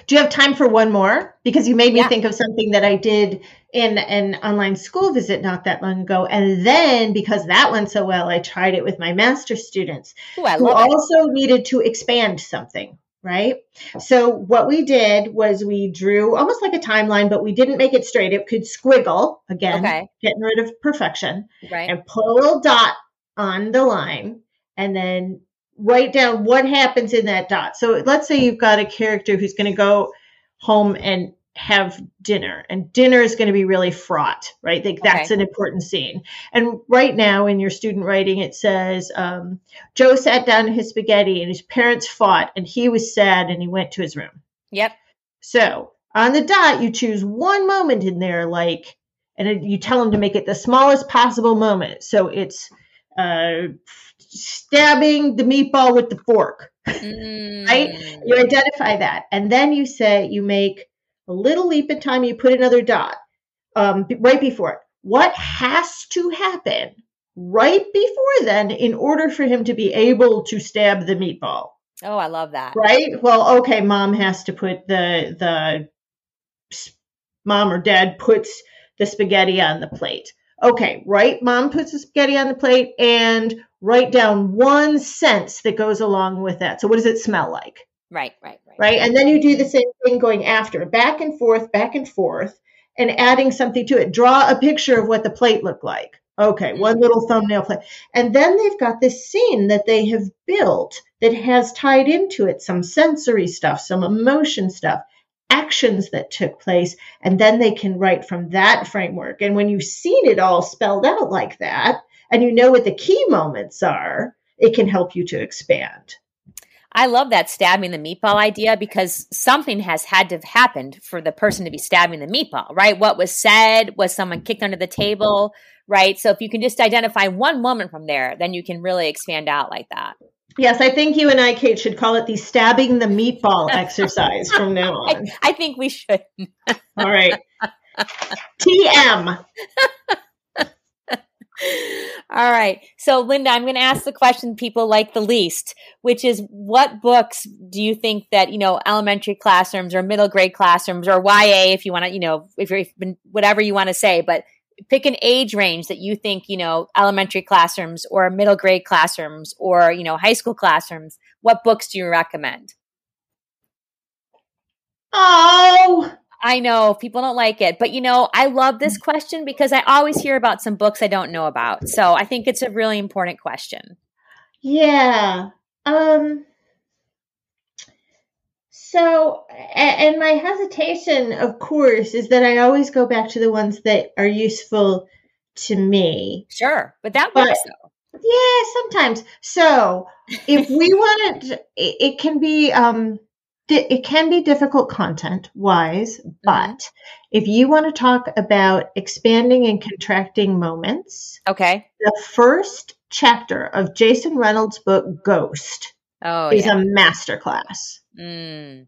Do you have time for one more? Because you made me think of something that I did in an online school visit not that long ago. And then because that went so well, I tried it with my master's students who also needed to expand something, right? So what we did was we drew almost like a timeline, but we didn't make it straight. It could squiggle, again, getting rid of perfection, right, and put a little dot on the line and then write down what happens in that dot. So let's say you've got a character who's going to go home and have dinner, and dinner is going to be really fraught, right? Like, that's an important scene. And right now in your student writing, it says, Joe sat down to his spaghetti and his parents fought and he was sad and he went to his room. Yep. So on the dot, you choose one moment in there, like, and you tell them to make it the smallest possible moment. So it's stabbing the meatball with the fork, right? You identify that. And then you say, you make a little leap in time, you put another dot right before it. What has to happen right before then in order for him to be able to stab the meatball? Oh, I love that. Right? Well, okay, mom has to put the mom or dad puts the spaghetti on the plate. Okay, right? Mom puts the spaghetti on the plate, and write down one sense that goes along with that. So what does it smell like? Right. And then you do the same thing going after, back and forth, and adding something to it. Draw a picture of what the plate looked like. Okay, one little thumbnail plate. And then they've got this scene that they have built that has tied into it some sensory stuff, some emotion stuff, actions that took place, and then they can write from that framework. And when you've seen it all spelled out like that, and you know what the key moments are, it can help you to expand. I love that stabbing the meatball idea, because something has had to have happened for the person to be stabbing the meatball, right? What was said, was someone kicked under the table, right? So if you can just identify one moment from there, then you can really expand out like that. Yes, I think you and I, Kate, should call it the stabbing the meatball exercise from now on. I think we should. All right. TM. All right. So, Linda, I'm going to ask the question people like the least, which is, what books do you think that, you know, elementary classrooms or middle grade classrooms or YA, if you want to, you know, if you're whatever you want to say, but pick an age range that you think, you know, elementary classrooms or middle grade classrooms or, you know, high school classrooms, what books do you recommend? Oh, I know people don't like it, but you know, I love this question because I always hear about some books I don't know about. So I think it's a really important question. Yeah. So, and my hesitation, of course, is that I always go back to the ones that are useful to me. Sure. But that works though. Yeah, sometimes. So if we want to, it can be, it can be difficult content-wise, but if you want to talk about expanding and contracting moments, okay, the first chapter of Jason Reynolds' book, Ghost, is a masterclass. I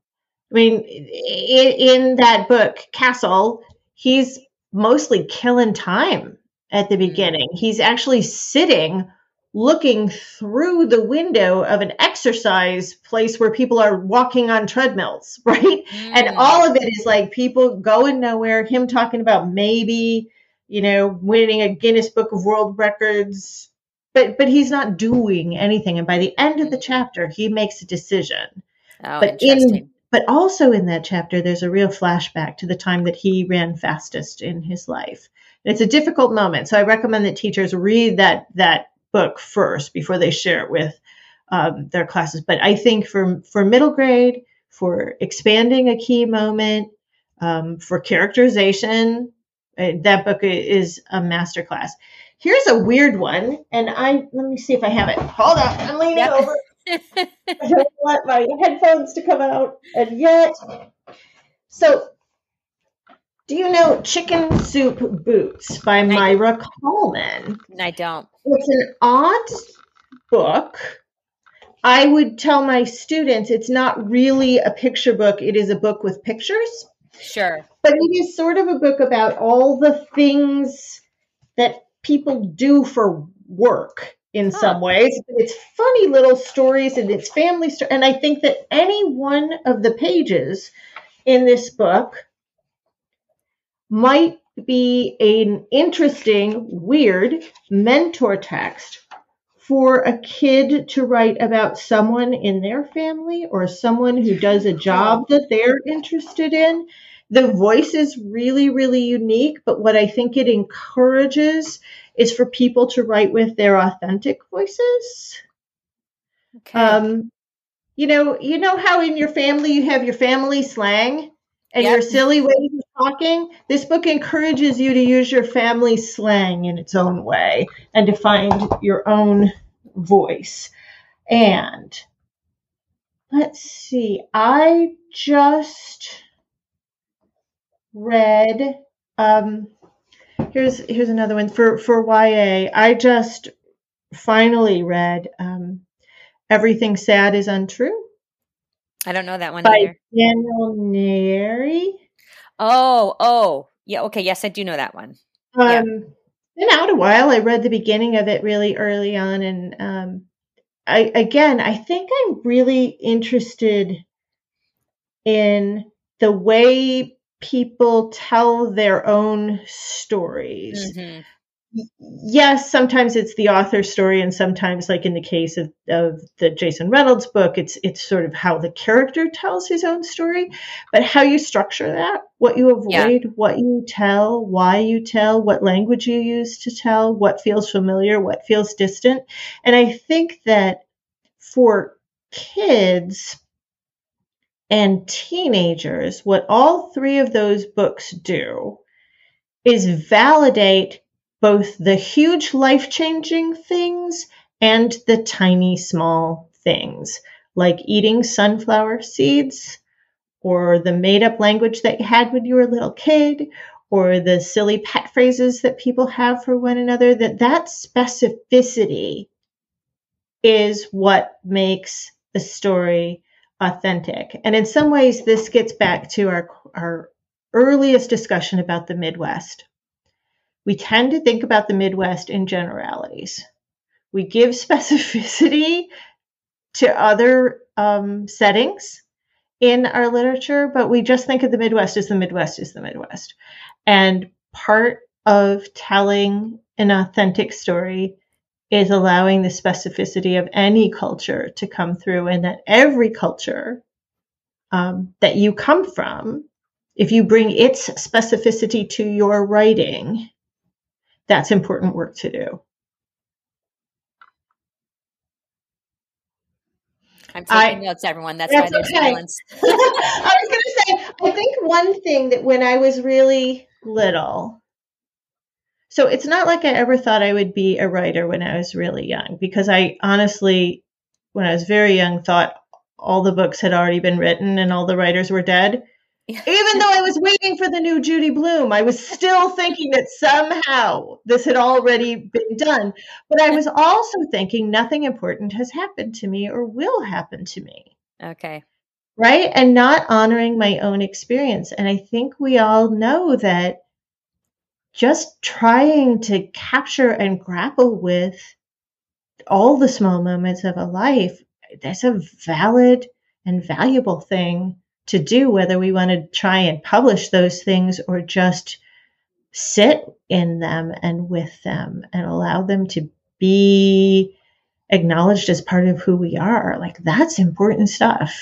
mean, in that book, Castle, he's mostly killing time at the beginning. He's actually sitting looking through the window of an exercise place where people are walking on treadmills, right? And all of it is like people going nowhere, him talking about maybe, you know, winning a Guinness Book of World Records, but he's not doing anything. And by the end of the chapter, he makes a decision. Oh, but interesting. But also in that chapter, there's a real flashback to the time that he ran fastest in his life. It's a difficult moment. So I recommend that teachers read that book first before they share it with their classes. But I think for middle grade, for expanding a key moment, for characterization, that book is a masterclass. Here's a weird one, and let me see if I have it. Hold on, I'm leaning over. I don't want my headphones to come out, and yet. So, do you know Chicken Soup Boots by Myra Coleman? I don't. It's an odd book. I would tell my students it's not really a picture book. It is a book with pictures. Sure. But it is sort of a book about all the things that people do for work in some ways. It's funny little stories and it's family stories. And I think that any one of the pages in this book might be an interesting, weird mentor text for a kid to write about someone in their family or someone who does a job that they're interested in. The voice is really, really unique, but what I think it encourages is for people to write with their authentic voices. Okay. You know how in your family you have your family slang and your silly ways of talking? This book encourages you to use your family slang in its own way and to find your own voice. And let's see, I just read, here's another one for YA. I just finally read Everything Sad Is Untrue. I don't know that one by either. Daniel Neri. Oh, yeah. Okay. Yes, I do know that one. Been out a while. I read the beginning of it really early on. And I think I'm really interested in the way people tell their own stories. Mm-hmm. Yes, sometimes it's the author's story, and sometimes, like in the case of the Jason Reynolds book, it's sort of how the character tells his own story, but how you structure that, what you avoid, what you tell, why you tell, what language you use to tell, what feels familiar, what feels distant. And I think that for kids and teenagers, what all three of those books do is validate both the huge life-changing things and the tiny small things, like eating sunflower seeds or the made-up language that you had when you were a little kid or the silly pet phrases that people have for one another, that specificity is what makes the story authentic. And in some ways, this gets back to our earliest discussion about the Midwest. We tend to think about the Midwest in generalities. We give specificity to other settings in our literature, but we just think of the Midwest as the Midwest is the Midwest. And part of telling an authentic story is allowing the specificity of any culture to come through, and that every culture that you come from, if you bring its specificity to your writing, that's important work to do. I'm taking notes, everyone. That's why there's silence. I was going to say, I think one thing that when I was really little, so it's not like I ever thought I would be a writer when I was really young, because I honestly, when I was very young, thought all the books had already been written and all the writers were dead. Even though I was waiting for the new Judy Blume, I was still thinking that somehow this had already been done. But I was also thinking nothing important has happened to me or will happen to me. Okay. Right? And not honoring my own experience. And I think we all know that just trying to capture and grapple with all the small moments of a life, that's a valid and valuable thing to do, whether we want to try and publish those things or just sit in them and with them and allow them to be acknowledged as part of who we are. Like, that's important stuff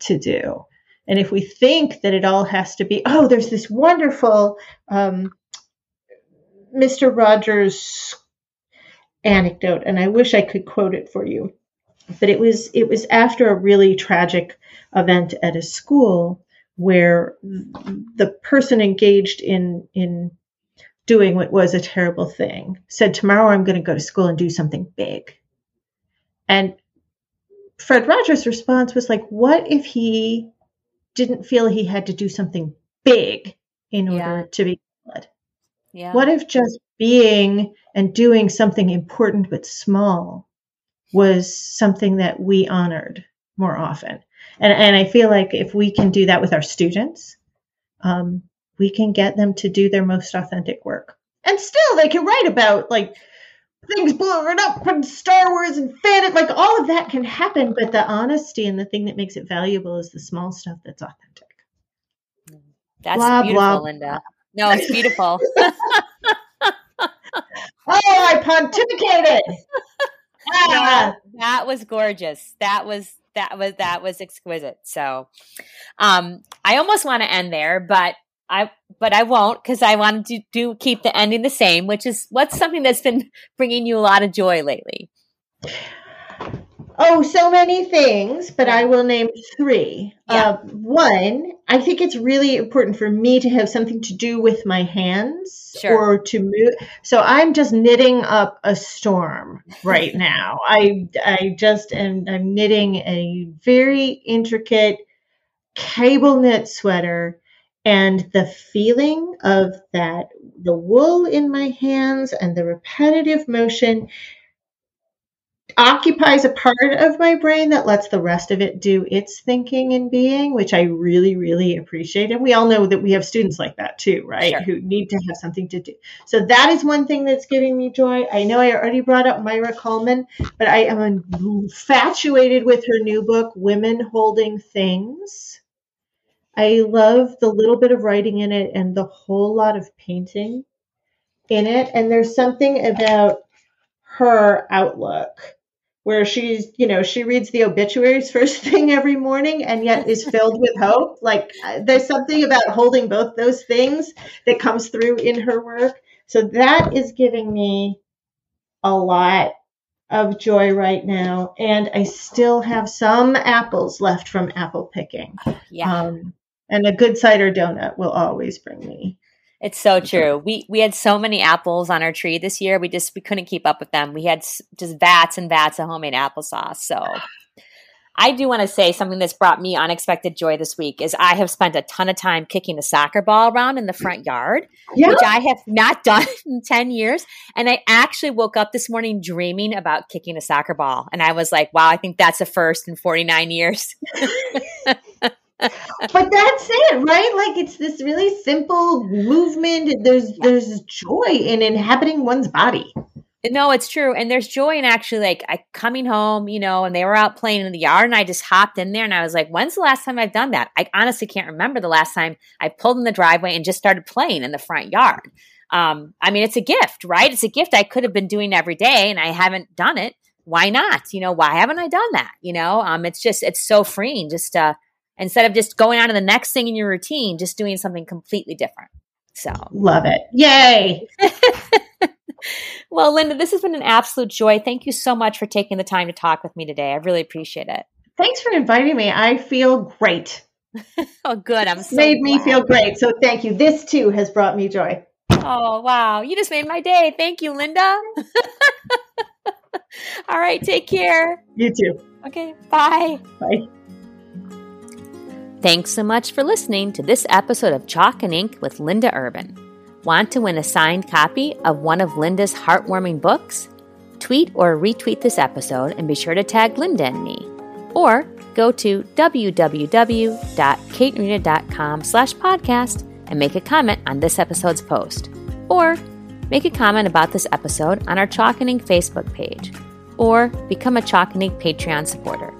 to do. And if we think that it all has to be, oh, there's this wonderful Mr. Rogers anecdote, and I wish I could quote it for you. But it was after a really tragic event at a school where the person engaged in doing what was a terrible thing said, tomorrow I'm going to go to school and do something big. And Fred Rogers' response was like, what if he didn't feel he had to do something big in order to be good? Yeah. What if just being and doing something important but small was something that we honored more often? And I feel like if we can do that with our students, we can get them to do their most authentic work. And still they can write about like things blowing up from Star Wars and fan, like all of that can happen. But the honesty and the thing that makes it valuable is the small stuff that's authentic. That's blah, beautiful, blah, Linda. Blah. No, it's beautiful. I pontificated. Yeah, that was gorgeous. That was exquisite. So, I almost want to end there, but But I won't, because I wanted to keep the ending the same, which is what's something that's been bringing you a lot of joy lately. Oh, so many things, but I will name three. Yeah. One, I think it's really important for me to have something to do with my hands or to move. So I'm just knitting up a storm right now. I'm knitting a very intricate cable knit sweater, and the feeling of that, the wool in my hands and the repetitive motion occupies a part of my brain that lets the rest of it do its thinking and being, which I really, really appreciate. And we all know that we have students like that too, right? Sure. Who need to have something to do. So that is one thing that's giving me joy. I know I already brought up Myra Coleman, but I am infatuated with her new book, Women Holding Things. I love the little bit of writing in it and the whole lot of painting in it. And there's something about her outlook where she's, you know, she reads the obituaries first thing every morning and yet is filled with hope. Like there's something about holding both those things that comes through in her work. So that is giving me a lot of joy right now. And I still have some apples left from apple picking. Yeah. And a good cider donut will always bring me. It's so true. We had so many apples on our tree this year. We couldn't keep up with them. We had just vats and vats of homemade applesauce. So I do want to say something that's brought me unexpected joy this week is I have spent a ton of time kicking a soccer ball around in the front yard, which I have not done in 10 years. And I actually woke up this morning dreaming about kicking a soccer ball. And I was like, wow, I think that's a first in 49 years. But that's it, right? Like it's this really simple movement. There's joy in inhabiting one's body. No, it's true. And there's joy in actually like coming home, you know, and they were out playing in the yard and I just hopped in there and I was like, when's the last time I've done that? I honestly can't remember the last time I pulled in the driveway and just started playing in the front yard. I mean, it's a gift, right? It's a gift I could have been doing every day and I haven't done it. Why not? You know, why haven't I done that? You know, it's so freeing just to, instead of just going on to the next thing in your routine, just doing something completely different. So love it. Yay. Well, Linda, this has been an absolute joy. Thank you so much for taking the time to talk with me today. I really appreciate it. Thanks for inviting me. I feel great. Oh, good. I'm so made glad. Me feel great. So thank you. This too has brought me joy. Oh, wow. You just made my day. Thank you, Linda. All right. Take care. You too. Okay. Bye. Bye. Thanks so much for listening to this episode of Chalk and Ink with Linda Urban. Want to win a signed copy of one of Linda's heartwarming books? Tweet or retweet this episode and be sure to tag Linda and me. Or go to www.katenarita.com/podcast and make a comment on this episode's post. Or make a comment about this episode on our Chalk and Ink Facebook page. Or become a Chalk and Ink Patreon supporter.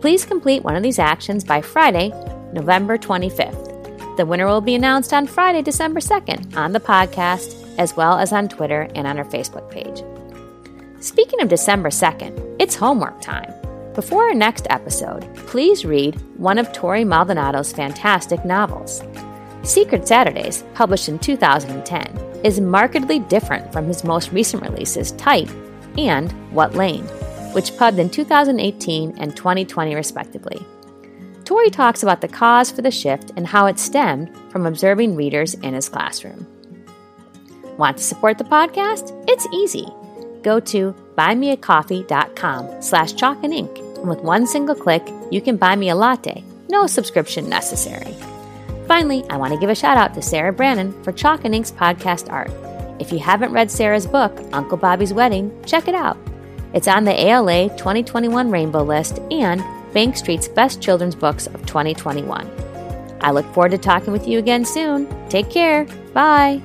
Please complete one of these actions by Friday, November 25th. The winner will be announced on Friday, December 2nd on the podcast, as well as on Twitter and on our Facebook page. Speaking of December 2nd, it's homework time. Before our next episode, please read one of Tori Maldonado's fantastic novels. Secret Saturdays, published in 2010, is markedly different from his most recent releases, Type and What Lane, which pubbed in 2018 and 2020 respectively. Tori talks about the cause for the shift and how it stemmed from observing readers in his classroom. Want to support the podcast? It's easy. Go to buymeacoffee.com/chalkandink, and with one single click, you can buy me a latte. No subscription necessary. Finally, I want to give a shout out to Sarah Brannon for Chalk and Ink's podcast art. If you haven't read Sarah's book, Uncle Bobby's Wedding, check it out. It's on the ALA 2021 Rainbow List and Bank Street's Best Children's Books of 2021. I look forward to talking with you again soon. Take care. Bye.